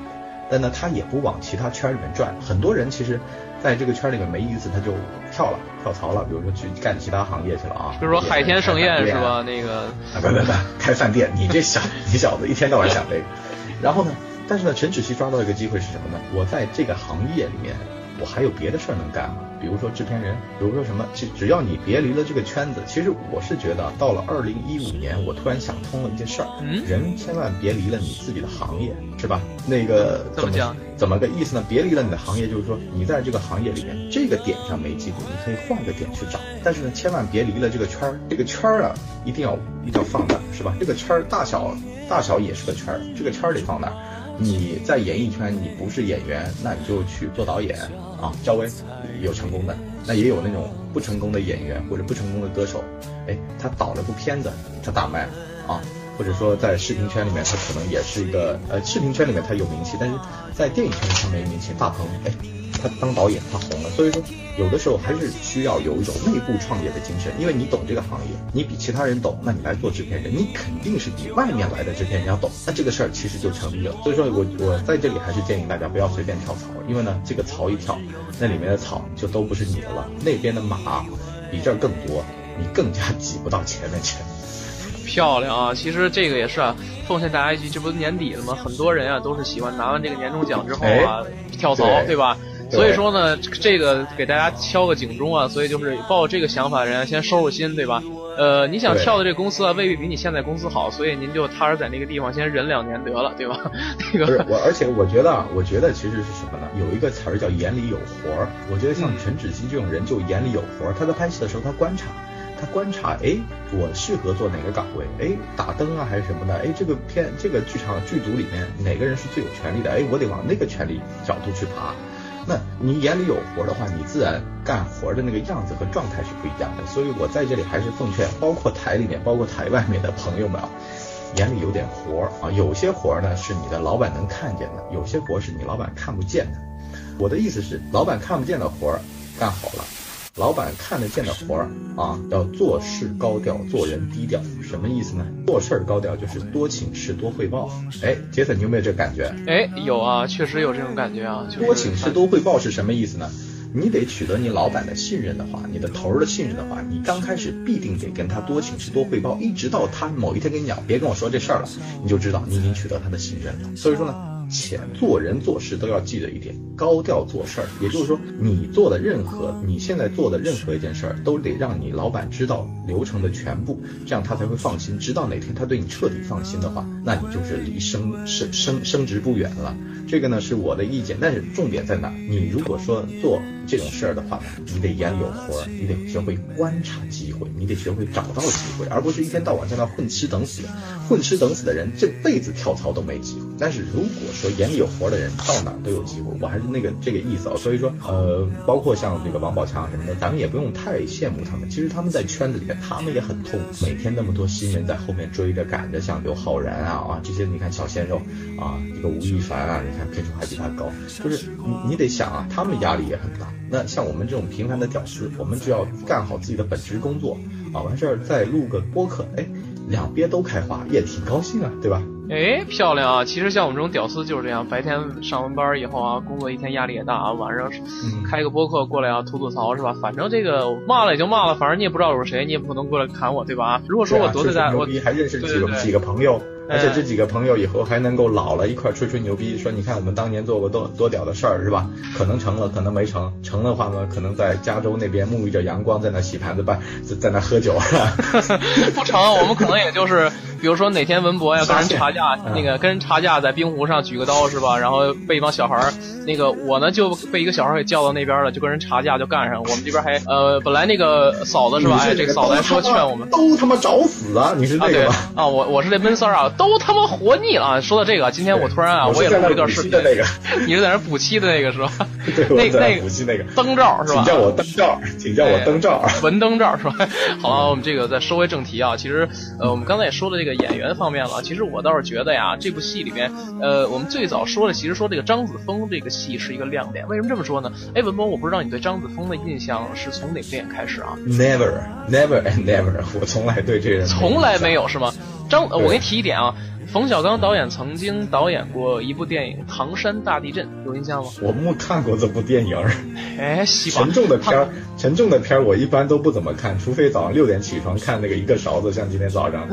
但呢，他也不往其他圈里面转。很多人其实在这个圈里面没意思，他就跳了，跳槽了，比如说去干其他行业去了啊。比如说海天盛宴是吧？那个啊，不不不，开饭店，你这小你小子一天到晚想这个，然后呢？但是呢，陈芷溪抓到一个机会是什么呢？我在这个行业里面，我还有别的事儿能干吗？比如说制片人，比如说什么，只只要你别离了这个圈子。其实我是觉得，到了二零一五年，我突然想通了一件事儿，人千万别离了你自己的行业，是吧？那个怎么讲？怎么个意思呢？别离了你的行业，就是说你在这个行业里面这个点上没机会，你可以换个点去找。但是呢，千万别离了这个圈儿，这个圈儿啊，一定要一定要放大，是吧？这个圈儿大小大小也是个圈儿，这个圈儿得放大。你在演艺圈，你不是演员，那你就去做导演啊。赵薇有成功的，那也有那种不成功的演员或者不成功的歌手，哎，他导了部片子，他大卖啊。或者说在视频圈里面，他可能也是一个呃，视频圈里面他有名气，但是在电影圈他没名气。大鹏，哎，他当导演他红了。所以说，有的时候还是需要有一种内部创业的精神，因为你懂这个行业，你比其他人懂，那你来做制片人，你肯定是比外面来的制片人要懂。那这个事儿其实就成立了。所以说我我在这里还是建议大家不要随便跳槽，因为呢，这个槽一跳，那里面的草就都不是你的了，那边的马比这儿更多，你更加挤不到前面去。漂亮啊！其实这个也是啊，奉劝大家一句，这不是年底了吗？很多人啊都是喜欢拿完这个年终奖之后啊跳槽，对吧？所以说呢，这个给大家敲个警钟啊！所以就是抱这个想法的人先收收心，对吧？呃，你想跳的这公司啊，未必比你现在公司好，所以您就踏实在那个地方先忍两年得了，对吧？那个我，而且我觉得，我觉得其实是什么呢？有一个词儿叫眼里有活儿。我觉得像陈芷溪这种人就眼里有活儿，他在拍戏的时候他观察。他观察，哎，我适合做哪个岗位？哎，打灯啊还是什么的？哎，这个片这个剧场剧组里面哪个人是最有权利的？哎，我得往那个权利角度去爬。那你眼里有活的话，你自然干活的那个样子和状态是不一样的。所以我在这里还是奉劝，包括台里面、包括台外面的朋友们啊，眼里有点活啊。有些活呢是你的老板能看见的，有些活是你老板看不见的。我的意思是，老板看不见的活干好了。老板看得见的活儿啊，要做事高调，做人低调。什么意思呢？做事高调就是多请示、多汇报。哎，杰森，你有没有这个感觉？哎，有啊，确实有这种感觉啊。就是、多请示、多汇报是什么意思呢？你得取得你老板的信任的话，你的头儿的信任的话，你刚开始必定得跟他多请示、多汇报，一直到他某一天跟你讲，别跟我说这事儿了，你就知道你已经取得他的信任了。所以说呢。且做人做事都要记得一点，高调做事儿，也就是说，你做的任何，你现在做的任何一件事儿，都得让你老板知道流程的全部，这样他才会放心。直到哪天他对你彻底放心的话，那你就是离升升升升职不远了。这个呢是我的意见，但是重点在哪？你如果说做这种事儿的话呢，你得眼里有活儿，你得学会观察机会，你得学会找到机会，而不是一天到晚在那混吃等死。混吃等死的人这辈子跳槽都没机会。但是如果说眼里有活的人到哪都有机会，我还是那个这个意思啊、哦。所以说，呃，包括像这个王宝强什么的，咱们也不用太羡慕他们。其实他们在圈子里面，他们也很痛苦，每天那么多新人在后面追着赶着，像刘昊然啊啊这些，你看小鲜肉啊，这个吴亦凡啊，你看片酬还比他高，就是你你得想啊，他们压力也很大。那像我们这种平凡的屌丝，我们只要干好自己的本职工作啊，完事儿再录个播客，哎，两边都开花，也挺高兴啊，对吧？哎，漂亮啊！其实像我们这种屌丝就是这样，白天上完班以后啊，工作一天压力也大啊，晚上开个播客过来啊，吐吐槽是吧？反正这个骂了也就骂了，反正你也不知道我是谁，你也不能过来砍我，对吧？如果说我多对待、啊、我还认识几个几个朋友。而且这几个朋友以后还能够老了一块吹吹牛逼，说你看我们当年做过多多屌的事儿，是吧？可能成了，可能没成。成的话呢，可能在加州那边沐浴着阳光，在那洗盘子吧，在那喝酒。不成，我们可能也就是，比如说哪天文博要跟人查架，那个跟人查架在冰湖上举个刀是吧？然后被一帮小孩儿，那个我呢就被一个小孩给叫到那边了，就跟人查架就干上。我们这边还呃，本来那个嫂子是吧？哎，这个嫂子还说劝我们都他妈找死啊！你是那个吧？啊，我我是这闷三啊。都他妈活腻了啊！说到这个，今天我突然啊，我也录一段视频。那个、你是在那补漆的那个是吧？对，我在补漆那个灯罩是吧？请叫我灯罩，请叫我灯罩，文灯罩是吧？好了、啊，我们这个再收回正题啊。其实呃，我们刚才也说了这个演员方面了。其实我倒是觉得呀，这部戏里面呃，我们最早说的，其实说这个张子枫这个戏是一个亮点。为什么这么说呢？哎，文博，我不知道你对张子枫的印象是从哪部电影开始啊 ？Never, never and never， 我从来对这人从来没有是吗？张，我给你提一点啊，冯小刚导演曾经导演过一部电影《唐山大地震》，有印象吗？我没看过这部电影。哎，沉重的片儿，沉重的片儿我一般都不怎么看，除非早上六点起床看那个一个勺子，像今天早上。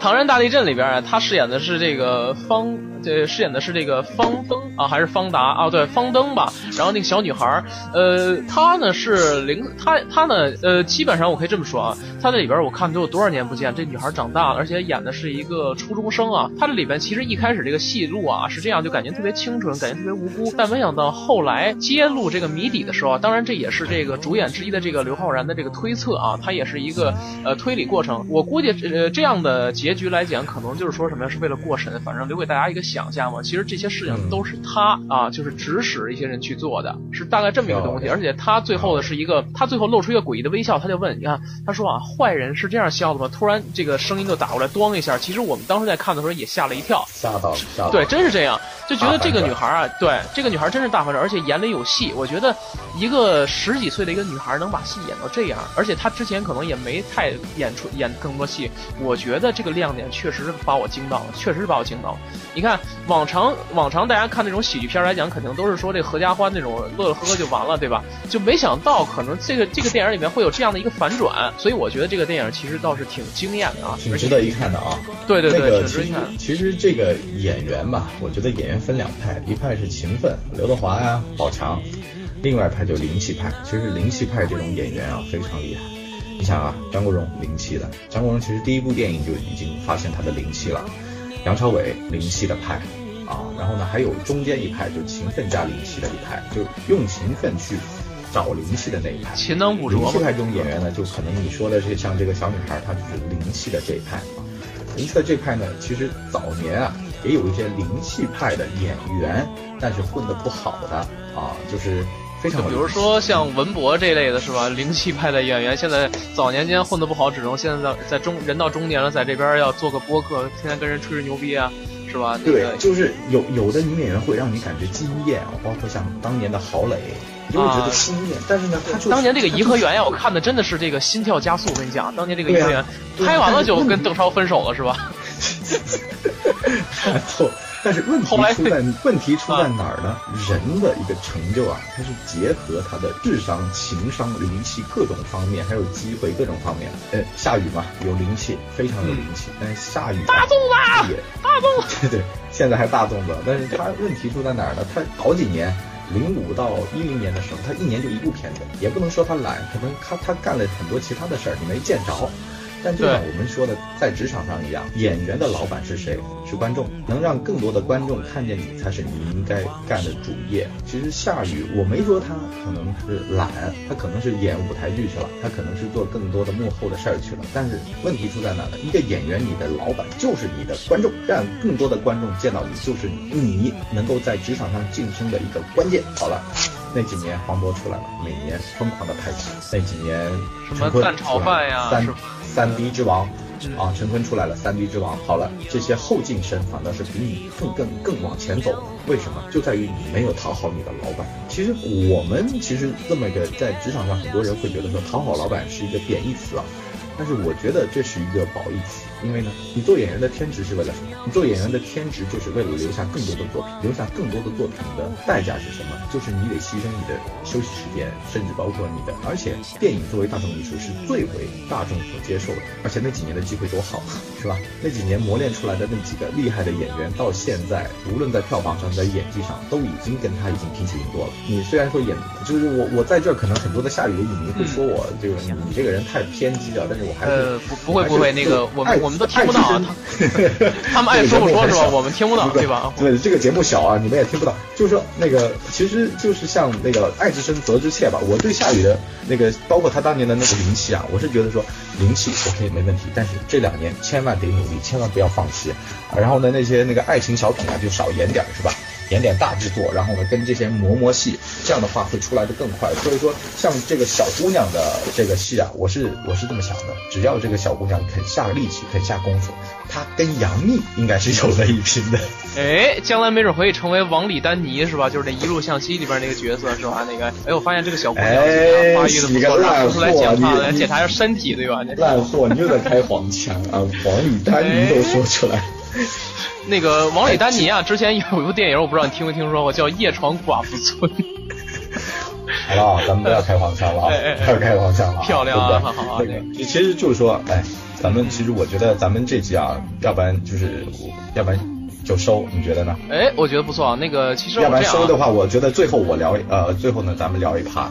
唐山大地震里边啊，他饰演的是这个方，这饰演的是这个方登啊，还是方达啊？对，方登吧。然后那个小女孩，呃，她呢是零，她她呢，呃，基本上我可以这么说啊，她这里边我看都有多少年不见，这女孩长大了，而且演的是一个初中生啊。她这里边其实一开始这个戏路啊是这样，就感觉特别清纯，感觉特别无辜，但没想到后来揭露这个谜底的时候啊，当然这也是这个主演之一的这个刘昊然的这个推测啊，他也是一个呃推理过程。我估计呃这样的结局来讲，可能就是说什么呀，是为了过审，反正留给大家一个想象嘛。其实这些事情都是他啊，就是指使一些人去做的，是大概这么一个东西。而且他最后的是一个，他最后露出一个诡异的微笑，他就问，你看，他说啊，坏人是这样笑的吗？突然这个声音就打过来，咣一下。其实我们当时在看的时候也吓了一跳，吓到了，吓到了。对，真是这样，就觉得这个女孩啊，对，这个女孩真是大反转，而且演里有戏。我觉得一个十几岁的一个女孩能把戏演到这样，而且她之前可能也没太演出演更多戏。我觉得这个亮点确实把我惊到了，确实把我惊到了。你看往常往常大家看那种喜剧片来讲，肯定都是说这合家欢那种乐乐呵呵就完了，对吧？就没想到可能这个这个电影里面会有这样的一个反转，所以我觉得这个电影其实倒是挺惊艳的啊，挺值得一看的啊。对对对，那个、挺值得一看。其实这个演员吧，我觉得演员分两派，一派是勤奋，刘德华呀、啊、宝强。另外一派就灵气派，其实灵气派这种演员啊非常厉害。你想啊，张国荣灵气的，张国荣其实第一部电影就已经发现他的灵气了。梁朝伟灵气的派啊，然后呢还有中间一派，就勤奋加灵气的一派，就用勤奋去找灵气的那一派。勤能补拙。灵气派这种演员呢，就可能你说的是像这个小女孩，她就是灵气的这一派啊。灵气的这派呢，其实早年啊也有一些灵气派的演员，但是混得不好的啊，就是。就比如说像文博这类的是吧，灵气派的演员，现在早年间混得不好，只能现在在中人到中年了，在这边要做个播客，天天跟人吹吹牛逼啊，是吧？对，那个、就是有有的女演员会让你感觉惊艳，包括像当年的郝蕾，你会觉得惊艳。啊、但是呢，她就是、当年这个颐和园呀，我看的真的是这个心跳加速。我跟你讲，当年这个颐和园、啊、拍完了就跟邓超分手了，是吧？然后但是问题出在问题出在哪儿呢？人的一个成就啊，它是结合他的智商、情商、灵气各种方面，还有机会各种方面。呃，夏雨嘛，有灵气，非常有灵气。但是夏雨、啊、大粽子，大粽子，对对，现在还大粽子。但是他问题出在哪儿呢？他早几年，零五到一零年的时候，他一年就一部片子，也不能说他懒，可能他他干了很多其他的事儿，你没见着。但就像我们说的，在职场上一样，演员的老板是谁？是观众，能让更多的观众看见你，才是你应该干的主业。其实夏雨，我没说他可能是懒，他可能是演舞台剧去了，他可能是做更多的幕后的事儿去了。但是问题出在哪呢？一个演员，你的老板就是你的观众，让更多的观众见到你，就是你能够在职场上晋升的一个关键。好了。那几年黄渤出来了，每年疯狂的拍戏。那几年什么蛋炒饭呀，三三 D 之王、嗯、啊，陈坤出来了，三 D 之王。好了，这些后进生反倒是比你更更更往前走。为什么？就在于你没有讨好你的老板。其实我们其实这么一个在职场上，很多人会觉得说讨好老板是一个贬义词啊，但是我觉得这是一个褒义词。因为呢，你做演员的天职是为了什么？你做演员的天职就是为了留下更多的作品，留下更多的作品的代价是什么？就是你得牺牲你的休息时间，甚至包括你的。而且电影作为大众艺术是最为大众所接受的，而且那几年的机会多好，是吧？那几年磨练出来的那几个厉害的演员，到现在无论在票房上，在演技上，都已经跟他已经平起平坐了。你虽然说演，就是我我在这儿可能很多的下雨的影迷会说我这个、嗯、你这个人太偏激了，但是我还是呃不不会不会那个我们。我们都听不到啊，他们爱说不说是吧？我们听不到，对吧？对，这个节目小啊，你们也听不到。就是说，那个其实就是像那个爱之深责之切吧。我对夏雨的那个，包括他当年的那个灵气啊，我是觉得说灵气 OK 没问题，但是这两年千万得努力，千万不要放弃。然后呢，那些那个爱情小品啊，就少演点是吧？演点大制作，然后呢，跟这些磨磨戏，这样的话会出来的更快。所以说，像这个小姑娘的这个戏啊，我是我是这么想的，只要这个小姑娘肯下力气、肯下功夫，她跟杨幂应该是有的一拼的。哎，将来没准会成为王李丹妮是吧？就是那一路向西里边那个角色是吧？那个，哎，我发现这个小姑娘发育的不错，然后出来检查来检查一下身体，对吧？烂货，你又在开黄腔啊！王李丹妮都说出来。那个王李丹妮啊，之前有一部电影，我不知道你听没听说过，叫《夜闯寡妇村》。好了，咱们不要开黄腔了啊！不要开黄腔了，漂亮啊！好好，那个其实就是说，哎，咱们其实我觉得咱们这集啊，要不然就是要不然就收，你觉得呢？哎，我觉得不错啊。那个其实我、啊、要不然收的话，我觉得最后我聊呃最后呢咱们聊一趴。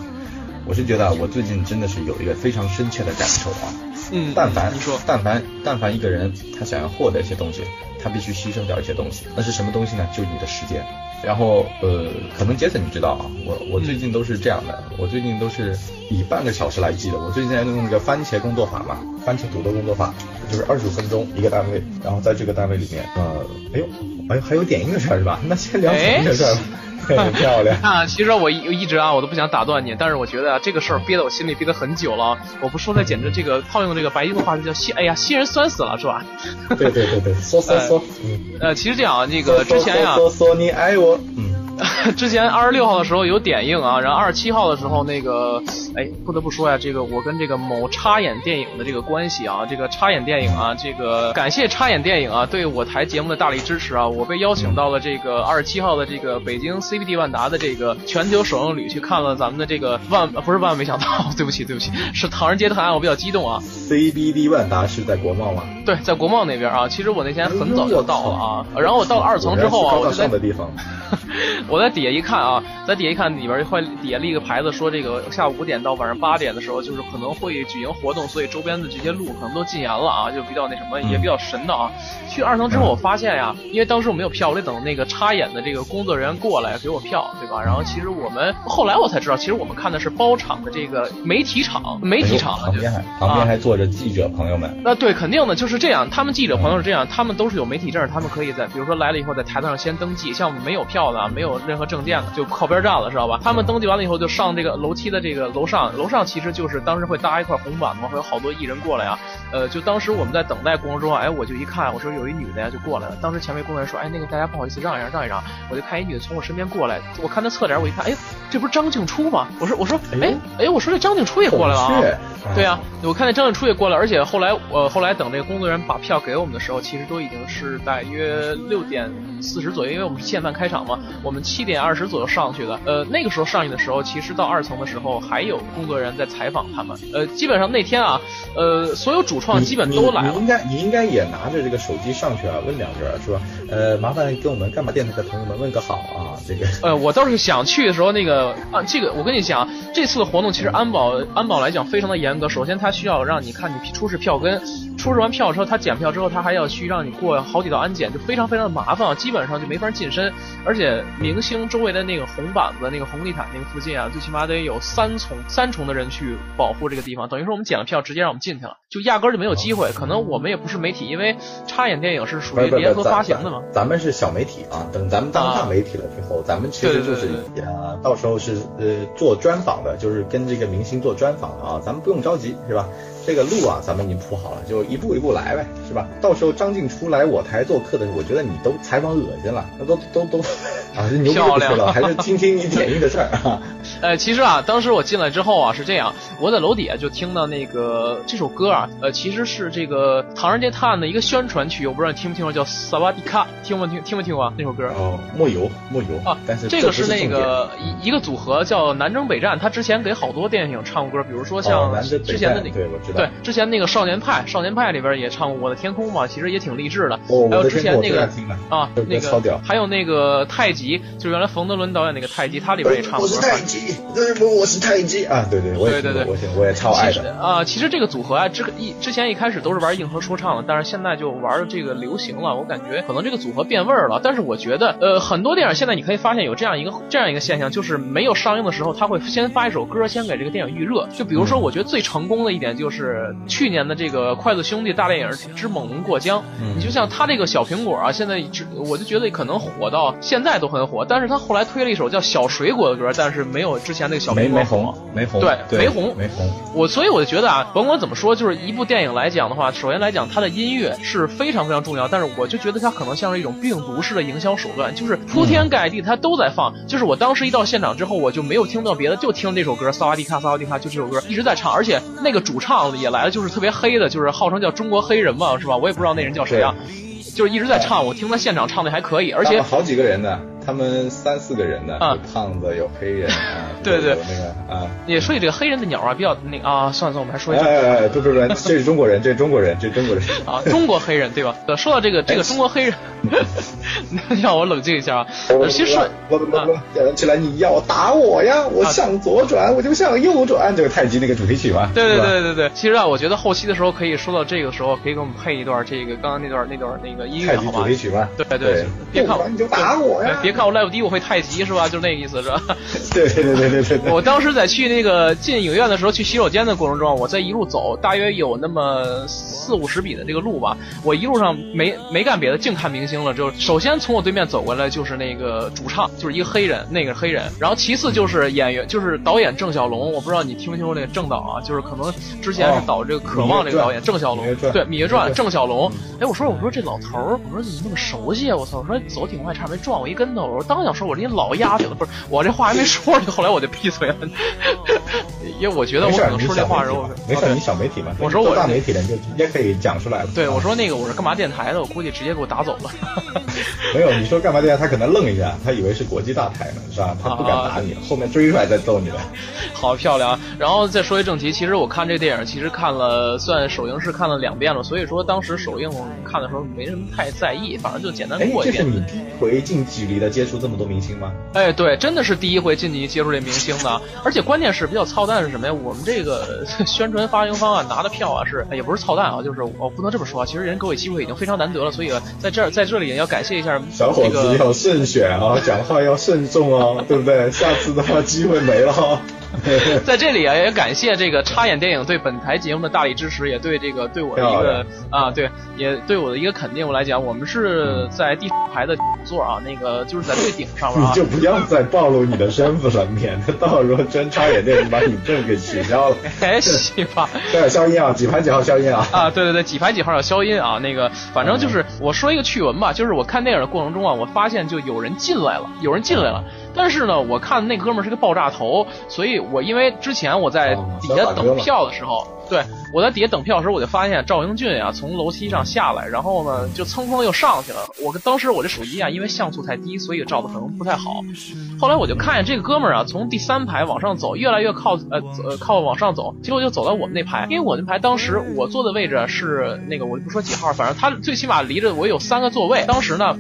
我是觉得我最近真的是有一个非常深切的感受啊。嗯，但凡你说但凡但凡一个人他想要获得一些东西，他必须牺牲掉一些东西。那是什么东西呢？就是你的时间。然后呃，可能杰森你知道啊，我我最近都是这样的，嗯、我最近都是以半个小时来计的。我最近在用那个番茄工作法嘛，番茄读的工作法，就是二十五分钟一个单位，然后在这个单位里面，呃，哎呦，哎呦还有点映的事儿是吧？那先聊点映的事儿吧。很漂亮啊！其实我一一直啊，我都不想打断你，但是我觉得啊，这个事儿憋得我心里憋得很久了。我不说，那简直这个套用这个白金的话就叫心，哎呀，心人酸死了，是吧？对对对对，说说说，呃，其实这样啊，那个之前呀，说说你爱我，嗯。之前二十六号的时候有点映啊，然后二十七号的时候那个，哎，不得不说呀、啊，这个我跟这个某插眼电影的这个关系啊，这个插眼电影啊，这个感谢插眼电影啊对我台节目的大力支持啊，我被邀请到了这个二十七号的这个北京 C B D 万达的这个全球首映礼去看了咱们的这个万不是万没想到，对不起对不起，是唐人街探案，我比较激动啊。C B D 万达是在国贸吗？对，在国贸那边啊。其实我那天很早就到了啊，然后我到了二层之后啊，我在的地方。我在底下一看啊，在底下一看里边会底下立一个牌子说这个下午五点到晚上八点的时候就是可能会举行活动，所以周边的这些路可能都禁言了啊，就比较那什么也比较神的啊。去二层之后我发现呀、啊，因为当时我没有票，我得等那个插眼的这个工作人员过来给我票，对吧？然后其实我们后来我才知道，其实我们看的是包场的这个媒体场，媒体场旁边还旁边还坐着记者朋友们。那、啊、对，肯定的就是这样，他们记者朋友是这样，他们都是有媒体证，他们可以在比如说来了以后在台上先登记，像我们没有票的没有。没有任何证件的就靠边站了，知道吧？他们登记完了以后就上这个楼梯的这个楼上，楼上其实就是当时会搭一块红板嘛，会有好多艺人过来啊。呃，就当时我们在等待过程中，哎，我就一看，我说有一女的呀就过来了。当时前面工作人员说，哎，那个大家不好意思让一让，让一让。我就看一女的从我身边过来，我看她侧脸，我一看，哎，这不是张静初吗？我说，我说，哎，哎，我说这张静初也过来了啊。对啊，我看那张静初也过来，而且后来呃后来等这个工作人员把票给我们的时候，其实都已经是大约六点四十左右，因为我们是限饭开场嘛，我们。我们七点二十左右上去的，呃，那个时候上去的时候，其实到二层的时候还有工作人员在采访他们，呃，基本上那天啊，呃，所有主创基本都来了。你, 你, 你应该你应该也拿着这个手机上去啊，问两句是吧？呃，麻烦跟我们干嘛电台的朋友们问个好啊，这个。呃，我倒是想去的时候那个啊，这个我跟你讲，这次的活动其实安保安保来讲非常的严格，首先他需要让你看你出示票根，出示完票之后他检票之后他还要去让你过好几道安检，就非常非常的麻烦啊，基本上就没法近身，而且。明星周围的那个红板子、那个红地毯那个附近啊，最起码得有三重三重的人去保护这个地方。等于说我们捡了票，直接让我们进去了，就压根儿就没有机会。可能我们也不是媒体，因为插眼电影是属于联合发行的嘛。咱们是小媒体啊，等咱们当大媒体了之后，啊、咱们其实就是呃，到时候是呃做专访的，就是跟这个明星做专访的啊。咱们不用着急，是吧？这个路啊，咱们已经铺好了，就一步一步来呗，是吧？到时候张静初来我台做客的时候，我觉得你都采访恶心了，那都都都。都啊，这牛逼了，还是听听你点映的事儿啊。呃，其实啊，当时我进来之后啊，是这样，我在楼底下就听到那个这首歌啊，呃，其实是这个《唐人街探案》的一个宣传曲，我不知道你听不听过，叫《萨瓦迪卡》，听不听？听没听过那首歌？哦，没有，没有啊。但是这个是那个一一个组合叫南征北战，他之前给好多电影唱过歌，比如说像之前的那个，对，我知道，对，之前那个《少年派》，《少年派》里边也唱过《我的天空》嘛，其实也挺励志的。哦，还有之前那个啊，那个还有那个太极。就是原来冯德伦导演那个太极，他里边也唱过。我是太极，我是太极啊！对对，我也对对对，我也我也超爱的啊、呃！其实这个组合啊，之一之前一开始都是玩硬核说唱的，但是现在就玩这个流行了。我感觉可能这个组合变味儿了。但是我觉得，呃，很多电影现在你可以发现有这样一个这样一个现象，就是没有上映的时候，他会先发一首歌，先给这个电影预热。就比如说，我觉得最成功的一点就是去年的这个《筷子兄弟》大电影之《猛龙过江》，你就像他这个小苹果啊，现在我就觉得可能火到现在都。很火，但是他后来推了一首叫《小水果》的歌，但是没有之前那个小苹果红，没红，对，没红，没红。我所以我就觉得啊，甭管怎么说，就是一部电影来讲的话，首先来讲它的音乐是非常非常重要，但是我就觉得它可能像是一种病毒式的营销手段，就是铺天盖地它都在放。嗯、就是我当时一到现场之后，我就没有听到别的，就听这首歌《萨瓦迪卡》，萨瓦迪卡就这首歌一直在唱，而且那个主唱也来了，就是特别黑的，就是号称叫中国黑人嘛，是吧？我也不知道那人叫谁啊。就是一直在唱，我听他现场唱的还可以，而且好几个人呢。他们三四个人呢，啊、有胖子，有黑人啊，对对，有那个啊，也说起这个黑人的鸟啊，比较那啊，算了算了，我们还说一下，哎哎哎，对对对，这是中国人，这是中国人，这是中国人啊，中国黑人对吧？说到这个这个中国黑人，让我冷静一下啊，其实不不不，起来你要打我呀，我向左转，我就向右转，这个太极那个主题曲嘛，对对对对对，其实啊，我觉得后期的时候可以说到这个时候，可以给我们配一段这个刚刚那段那段那个音乐好吗？太极主题曲嘛，对对，别看我你就打我呀，别看我。赖不低我会太极是吧？就是那个意思是吧？对对对对对对。我当时在去那个进影院的时候，去洗手间的过程中，我在一路走，大约有那么四五十米的这个路吧。我一路上没没干别的，净看明星了。就首先从我对面走过来就是那个主唱，就是一个黑人，那个黑人。然后其次就是演员，就是导演郑晓龙。我不知道你听没听过那个郑导啊？就是可能之前是导这个《渴望》这个导演郑晓龙，对《芈月传》郑晓龙。哎，我说我说这老头儿，我说怎么那么熟悉啊？我操！我说走挺快，差点没撞我一跟头。我说。刚想说，我这老丫头不是我这话还没说呢，后来我就闭嘴了，因为我觉得我可能说这话时候没事，你小媒体嘛，我说我大媒体人就直接可以讲出来了。对，我说那个我是干嘛电台的，我估计直接给我打走了。没有，你说干嘛电台，他可能愣一下，他以为是国际大台呢，是吧？他不敢打你，啊、后面追出来再揍你了。好漂亮！然后再说一正题，其实我看这电影其实看了，算首映是看了两遍了，所以说当时首映看的时候没什么太在意，反正就简单过一遍。这是你第一回近距离的接触。这么多明星吗？哎，对，真的是第一回近距离接触这明星的，而且关键是比较操蛋是什么呀？我们这个宣传发行方啊，拿的票啊是也不是操蛋啊，就是我不能这么说，其实人给我机会已经非常难得了，所以在这儿在这里也要感谢一下、这个、小伙子要慎选啊，讲话要慎重啊，对不对？下次的话机会没了、啊。在这里啊，也感谢这个插眼电影对本台节目的大力支持，也对这个对我的一个啊，对，也对我的一个肯定。我来讲，我们是在第四排的顶座啊，那个就是在最顶上面、啊。你就不要再暴露你的身份了，免得到时候真插眼电影把你证给取消了。哎，是吧？对，消音啊，几排几号消音啊？啊，对对对，几排几号要消音啊？那个，反正就是我说一个趣闻吧，就是我看电影的过程中啊，我发现就有人进来了，有人进来了。但是呢，我看那哥们儿是个爆炸头，所以我因为之前我在底下等票的时候，对我在底下等票的时候，我就发现赵英俊啊从楼梯上下来，然后呢就蹭蹭又上去了。我当时我这手机啊，因为像素太低，所以照的可能不太好。后来我就看见这个哥们儿啊从第三排往上走，越来越靠呃呃靠往上走，结果就走到我们那排，因为我那排当时我坐的位置是那个我不说几号，反正他最起码离着我有三个座位。当时呢，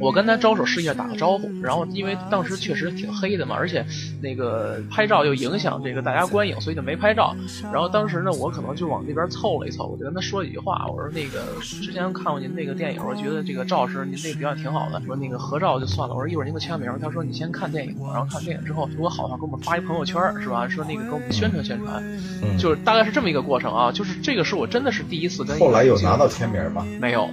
我跟他招手示意打个招呼，然后因为当时确实。是挺黑的嘛，而且那个拍照又影响这个大家观影，所以就没拍照。然后当时呢，我可能就往那边凑了一凑，我就跟他说几句话，我说那个之前看过您那个电影，我觉得这个赵师您那个表演挺好的，说那个合照就算了，我说一会儿您给我签名。他说你先看电影，然后看电影之后如果好的话给我们发一朋友圈，是吧？说那个给我们宣传宣传，嗯、就是大概是这么一个过程啊。就是这个是我真的是第一次跟一。后来有拿到签名吗？没有，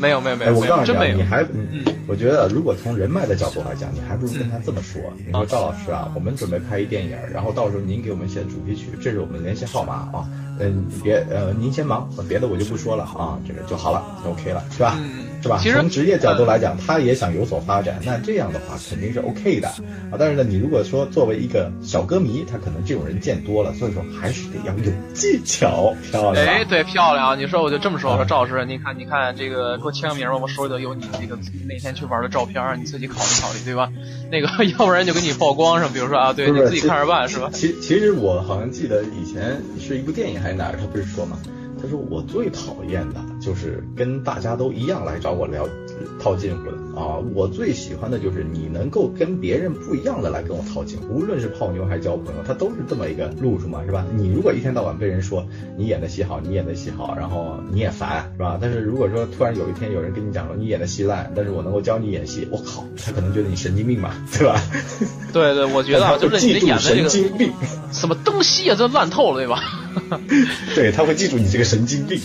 没有，没有，没有，我告诉你，真没有。你还，嗯、我觉得如果从人脉的角度来讲。还不如跟他这么说，你说赵老师啊，我们准备拍一电影，然后到时候您给我们写主题曲，这是我们联系号码啊。嗯，别呃，您先忙，别的我就不说了啊，这个就好了 ，OK 了，是吧？嗯是吧？从职业角度来讲，他也想有所发展，那这样的话肯定是 OK 的啊。但是呢，你如果说作为一个小歌迷，他可能这种人见多了，所以说还是得要有技巧。漂亮，哎，对，漂亮。你说我就这么说，我说赵老师，你看，你看这个，给我签个名吧，我手里头有你那个那天去玩的照片，你自己考虑考虑，对吧？那个，要不然就给你曝光上，比如说啊，对，你自己看着办，是吧？其其实我好像记得以前是一部电影还是哪儿，他不是说吗？他说我最讨厌的就是跟大家都一样来找我聊套近乎的啊！我最喜欢的就是你能够跟别人不一样的来跟我套近乎，无论是泡妞还是交朋友，他都是这么一个路数嘛，是吧？你如果一天到晚被人说你演的戏好，你演的戏好，然后你也烦，是吧？但是如果说突然有一天有人跟你讲说你演的戏烂，但是我能够教你演戏，我靠，他可能觉得你神经病吧，对吧？对对，我觉得就是你演的这个神经病，什么东西啊，这烂透了，对吧？对，他会记住你这个神经病。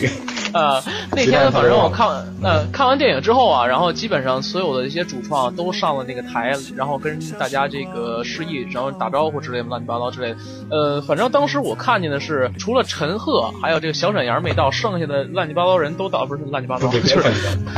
呃，那天反正我看呃看完电影之后啊，然后基本上所有的一些主创都上了那个台，然后跟大家这个示意，然后打招呼之类的，乱七八糟之类的。呃，反正当时我看见的是，除了陈赫还有这个小沈阳没到，剩下的乱七八糟人都到，不是乱七八糟，就是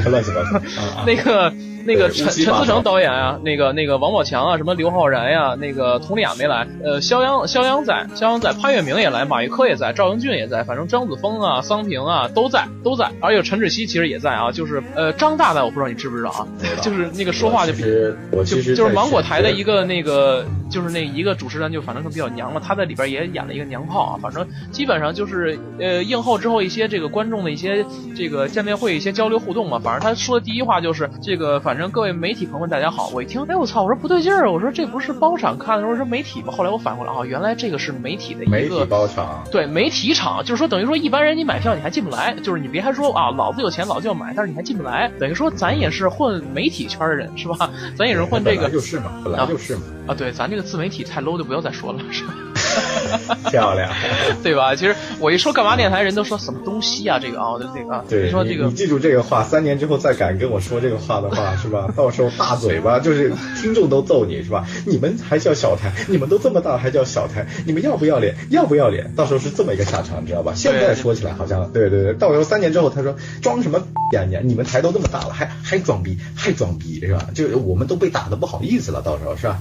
乱七八糟。那个那个陈陈思诚导演啊，那个那个王宝强啊，什么刘昊然呀、啊，那个佟丽娅没来，呃，肖央肖央在，肖央在，潘粤明也来，马玉珂也在，赵英俊也在，反正张子枫啊、桑平啊都在都在，而且陈芷溪其实也在啊，就是呃张大大我不知道你知不知道啊，就是那个说话就比我其实就就是芒果台的一个那个就是那一个主持人就反正是比较娘了，他在里边也演了一个娘炮啊，反正基本上就是呃映后之后一些这个观众的一些这个见面会一些交流互动嘛，反正他说的第一话就是这个反正各位媒体朋友们大家好，我一听哎我操，我说不对劲儿，我说这不是包场看的时候是媒体吧，后来我反过来啊，原来这个是媒体的一个媒体包场，对媒体场，就是说等于说一般人你买票你还进不来，就是你别还说啊老子有钱老子要买，但是你还进不来，等于说咱也是混媒体圈的人是吧，咱也是混这个本来就是嘛本来就是嘛 啊, 啊对咱这个自媒体太 low 就不要再说了是吧漂亮，对吧？其实我一说干嘛电台，人都说什么东西啊？这个啊，我的这个啊，对，你说这个你，你记住这个话，三年之后再敢跟我说这个话的话，是吧？到时候大嘴巴，就是听众都揍你，是吧？你们还叫小台？你们都这么大还叫小台？你们要不要脸？要不要脸？到时候是这么一个下场，你知道吧？现在说起来好像，对对对，到时候三年之后，他说装什么呀你？你们台都这么大了，还还装逼，还装逼，是吧？就我们都被打得不好意思了，到时候是吧？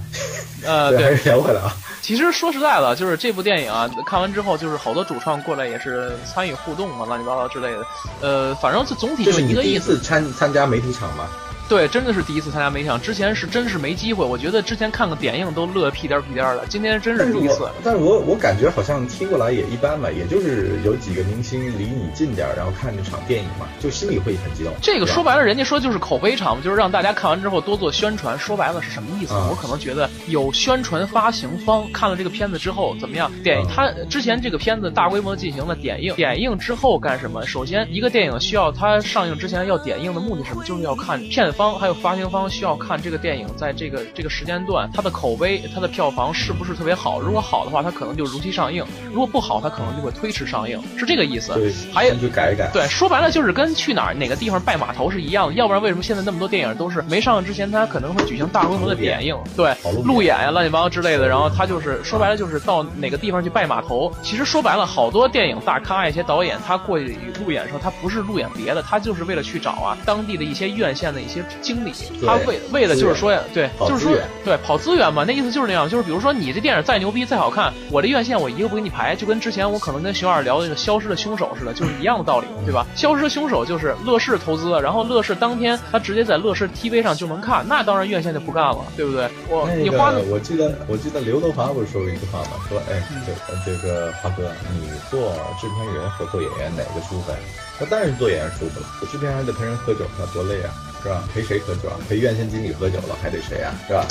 呃，对，还是聊回来啊。其实说实在的，就是这部电影啊，看完之后就是好多主创过来也是参与互动嘛，乱七八糟之类的。呃，反正这总体就一个意思。就是、你第一次参参加媒体场嘛？对，真的是第一次参加媒体场，之前是真是没机会。我觉得之前看个点映都乐屁颠屁颠的，今天真是第一次。但是我我感觉好像听过来也一般吧，也就是有几个明星离你近点，然后看这场电影嘛，就心里会很激动。这个说白了，人家说就是口碑场，就是让大家看完之后多做宣传。说白了是什么意思？嗯、我可能觉得有宣传发行方看了这个片子之后怎么样？点、嗯、他之前这个片子大规模进行了点映，点映之后干什么？首先一个电影需要它上映之前要点映的目的是什么？就是要看片。方还有发行方需要看这个电影在这个这个时间段它的口碑它的票房是不是特别好，如果好的话它可能就如期上映，如果不好它可能就会推迟上映，是这个意思。对，还有就改一改。对，说白了就是跟去哪儿哪个地方拜码头是一样的，要不然为什么现在那么多电影都是没上映之前它可能会举行大规模的点映，对，路演啊乱七八糟之类的，然后它就是说白了就是到哪个地方去拜码头。其实说白了好多电影大咖一些导演他过去路演的时候他不是路演别的，他就是为了去找啊当地的一些院线的一些经理，他为为了就是说呀，对，就是说对跑资源嘛，那意思就是那样，就是比如说你这电影再牛逼再好看，我这院线我一个不给你排，就跟之前我可能跟熊二聊的那个《消失的凶手》似的，就是一样的道理，对吧？《消失的凶手》就是乐视投资，然后乐视当天他直接在乐视 T V 上就能看，那当然院线就不干了，对不对？我、那个、你花，我记得我记得刘德华不是说过一句话吗？说哎，这、嗯、这个华哥，你做制片人和做演员哪个舒服呀？那当然是做演员舒服了，我制片人还得陪人喝酒，那多累啊！是吧？陪谁喝酒啊？陪院线经理喝酒了，还得谁啊？是吧？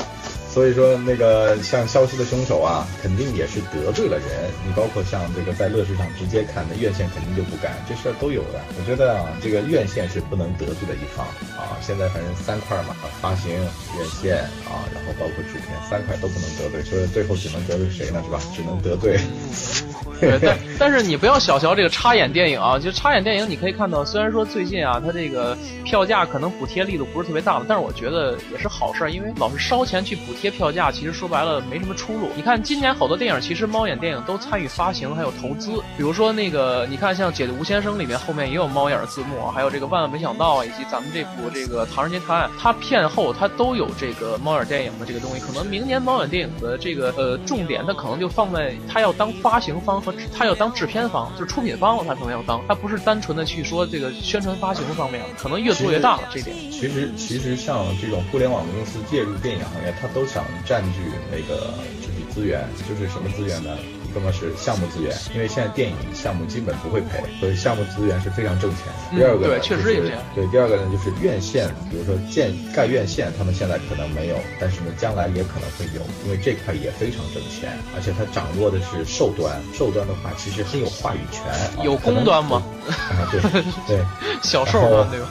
所以说那个像消失的凶手啊，肯定也是得罪了人。你包括像这个在乐视上直接看的，院线肯定就不干，这事儿都有的。我觉得啊，这个院线是不能得罪的一方啊。现在反正三块嘛，发行、院线啊，然后包括制片，三块都不能得罪，所以最后只能得罪谁呢？是吧？只能得罪。对，但但是你不要小瞧这个插眼电影啊！就插眼电影，你可以看到，虽然说最近啊，它这个票价可能补贴力度不是特别大了，但是我觉得也是好事，因为老是烧钱去补贴票价，其实说白了没什么出路。你看今年好多电影，其实猫眼电影都参与发行还有投资，比如说那个你看像《解救吴先生》里面后面也有猫眼的字幕，还有这个《万万没想到》以及咱们这部这个《唐人街探案》，它片后它都有这个猫眼电影的这个东西。可能明年猫眼电影的这个呃重点，它可能就放在它要当发行方。他要当制片方，就是出品方，他可能要当，他不是单纯的去说这个宣传发行方面，可能越做越大了这点。其实，其实像这种互联网公司介入电影行业，他都想占据那个就是资源，就是什么资源呢？那么是项目资源，因为现在电影项目基本不会赔，所以项目资源是非常挣钱。第二个呢、嗯，对，确实也这样。对，第二个呢就是院线，比如说建盖院线，他们现在可能没有，但是呢将来也可能会有，因为这块也非常挣钱，而且它掌握的是售端，售端的话其实很有话语权。有公端吗？啊，对对，小售端对吧？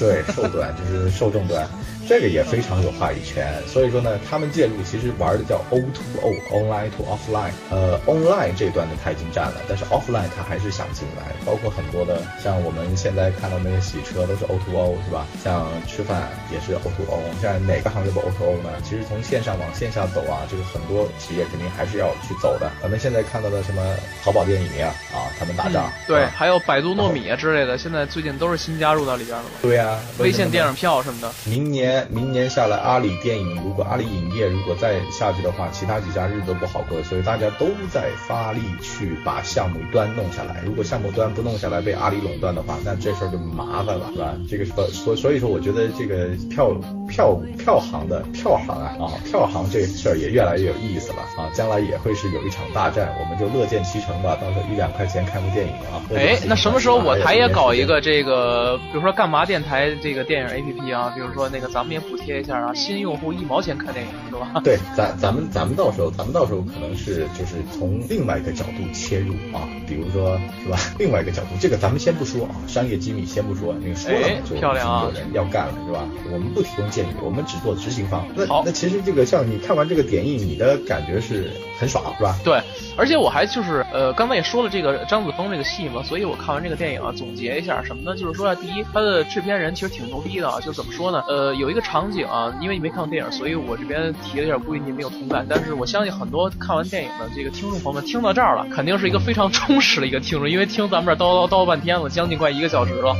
对，受短就是受众端，这个也非常有话语权。所以说呢，他们介入其实玩的叫 O to O，online to offline。呃 ，online 这段呢他已经占了，但是 offline 他还是想进来，包括很多的像我们现在看到那些洗车都是 O to O， 是吧？像吃饭也是 O to O， 像哪个行业不 O to O 呢？其实从线上往线下走啊，这个很多企业肯定还是要去走的。咱们现在看到的什么淘宝电影啊，啊，他们打仗，嗯、对、啊，还有百度糯米啊之类的，现在最近都是新加入到里边了嘛。对呀、啊。微信电影票什么的，明年年明年下来，阿里电影如果阿里影业如果再下去的话，其他几家日子都不好过，所以大家都在发力去把项目端弄下来。如果项目端不弄下来，被阿里垄断的话，那这事儿就麻烦了，是吧？这个所所以说，我觉得这个票票票行的票行啊啊票行这事儿也越来越有意思了啊，将来也会是有一场大战，我们就乐见其成吧。到时候一两块钱看部电影啊。哎，那什么时候我台也搞一个这个，比如说干嘛电台这个电影 A P P 啊，比如说那个咱们也补贴一下啊，新用户一毛钱看电影是吧？对，咱咱们咱们到时候咱们到时候可能是就是从另外一个角度切入啊，比如说是吧？另外一个角度，这个咱们先不说啊，商业机密先不说，那个说了就有人要干了是吧？我们不提供建议，我们只做执行方。那那其实这个像你看完这个点映，你的感觉是很爽是吧？对，而且我还就是呃刚才也说了这个张子枫这个戏嘛，所以我看完这个电影啊，总结一下什么呢？就是说啊，第一，他的制片人其实挺牛逼的啊，就怎么说呢？呃，有一个场景啊，因为你没看过电影，所以我这边提了一下，估计你没有同感，但是我相信很多看完电影的这个听众朋友们听到这儿了，肯定是一个非常充实的一个听众，因为听咱们这叨叨叨半天了，将近快一个小时了，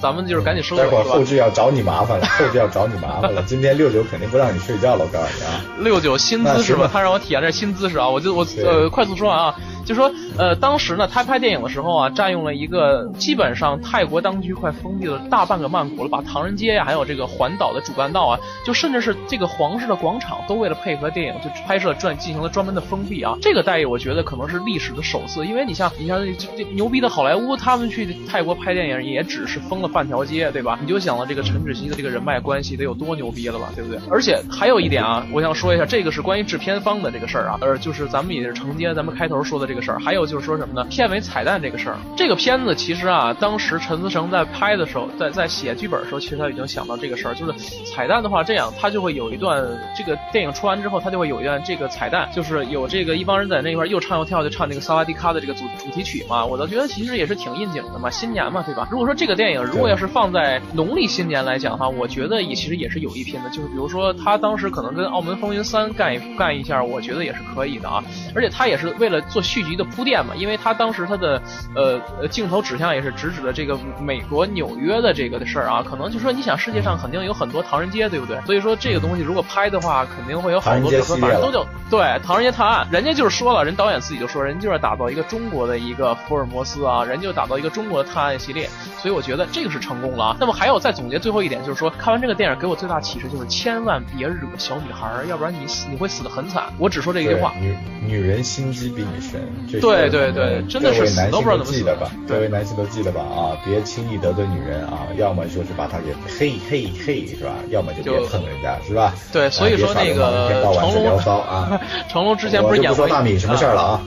咱们就是赶紧收尾吧。待会儿后置要找你麻烦了，后置要找你麻烦了，今天六九肯定不让你睡觉了，我告诉你啊。六九新姿势吧，他让我体验这新姿势啊，我就我呃快速说完啊。就说，呃，当时呢，他拍电影的时候啊，占用了一个基本上泰国当局快封闭了大半个曼谷了，把唐人街呀、啊，还有这个环岛的主干道啊，就甚至是这个皇室的广场，都为了配合电影就拍摄专进行了专门的封闭啊。这个待遇我觉得可能是历史的首次，因为你像你像这牛逼的好莱坞，他们去泰国拍电影也只是封了半条街，对吧？你就想了这个陈芷溪的这个人脉关系得有多牛逼了吧，对不对？而且还有一点啊，我想说一下，这个是关于制片方的这个事儿啊，呃，就是咱们也是承接咱们开头说的这个。这个事儿，还有就是说什么呢？片尾彩蛋这个事儿，这个片子其实啊，当时陈思诚在拍的时候，在在写剧本的时候，其实他已经想到这个事儿，就是彩蛋的话，这样他就会有一段，这个电影出完之后，他就会有一段这个彩蛋，就是有这个一帮人在那块又唱又跳，就唱那个萨瓦迪卡的这个主主题曲嘛。我倒觉得其实也是挺应景的嘛，新年嘛，对吧？如果说这个电影如果要是放在农历新年来讲哈，我觉得也其实也是有一拼的，就是比如说他当时可能跟《澳门风云三》干一干一下，我觉得也是可以的啊。而且他也是为了做续集的铺垫嘛，因为他当时他的呃镜头指向也是直指的这个美国纽约的这个的事儿啊，可能就说你想世界上肯定有很多唐人街，对不对？所以说这个东西如果拍的话，肯定会有很多这个，反正都叫对唐人街探案。人家就是说了，人导演自己就说，人就是打造一个中国的一个福尔摩斯啊，人就打造一个中国的探案系列，所以我觉得这个是成功了啊。那么还有再总结最后一点就是说，看完这个电影给我最大启示就是千万别惹小女孩，要不然你死你会死得很惨。我只说这一句话，女女人心机比你深。对对对，真的是死都不知道怎么死的吧？各位男性都记得吧？啊，别轻易得罪女人啊！要么就是把她给嘿嘿嘿，是吧？要么就别碰人家，是吧？对，所以说那个成龙啊，成龙之前不是演过？我就不说大米什么事儿了啊！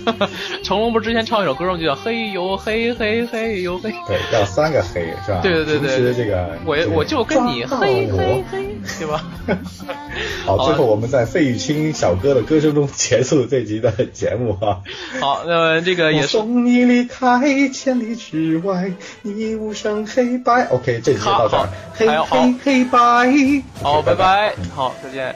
成龙不是之前唱一首歌吗？就叫嘿呦嘿嘿嘿呦嘿，对，叫三个黑是吧？对对对对，这个我我就跟你嘿嘿嘿，对吧？好，最后我们在费玉清小哥的歌声中结束这集的节目啊。好，那么这个也是。我送你离开千里之外，你无声黑白。OK， 这集就到这儿。黑黑黑白。好，拜拜。好，再见。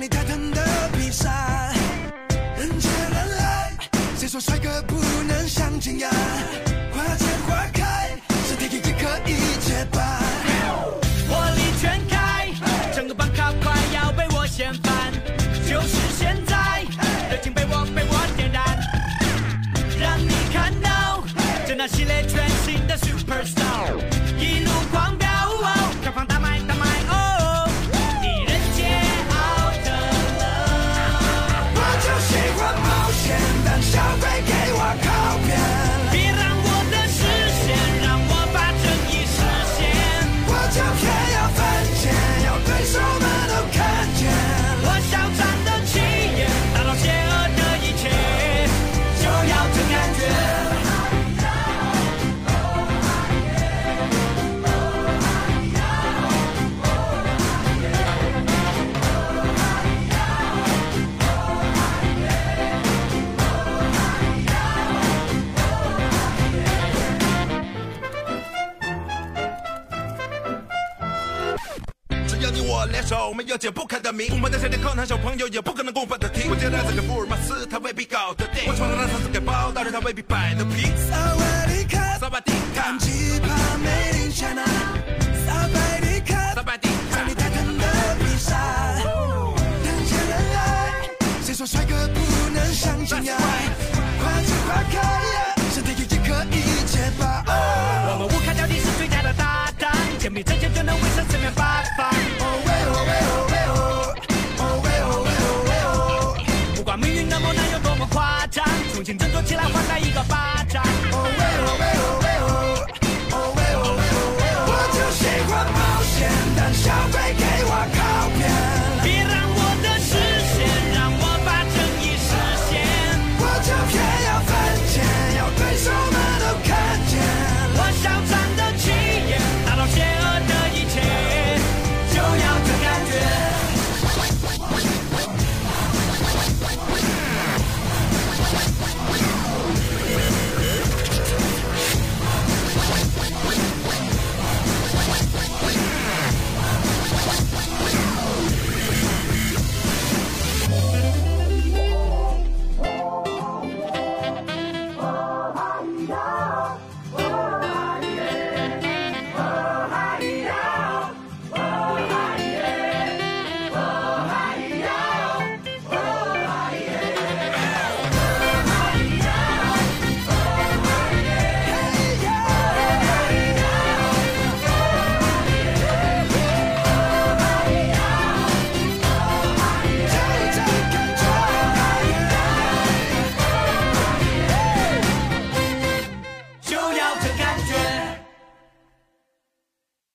你泰坦的披萨，人见人爱，谁说帅哥不能上天涯？花见花开，身体也可以结巴。火力全开，整个班卡快要被我掀翻，就是现在，热情被我被我点燃，让你看到，这那系列全新的 Superstar， 一路狂飙，开放大卖大卖哦。消费给我靠边，别让我的视线，让我把正义实现。我联手，没有解不开的谜。我们在山顶靠南，小朋友也不可能过分的听。我借来自给福尔马斯，他未必搞得定。我穿着那层次给包，但是他未必摆得平。萨瓦迪卡，萨瓦迪卡，吉帕梅林夏娜，萨瓦迪卡，萨瓦迪卡，让你泰坦的披萨。谈起恋爱，谁说帅哥不能相亲呀？快吃快看，身体也可以解放。我们无可挑剔是最佳的搭档，甜蜜再见就能卫生四面八。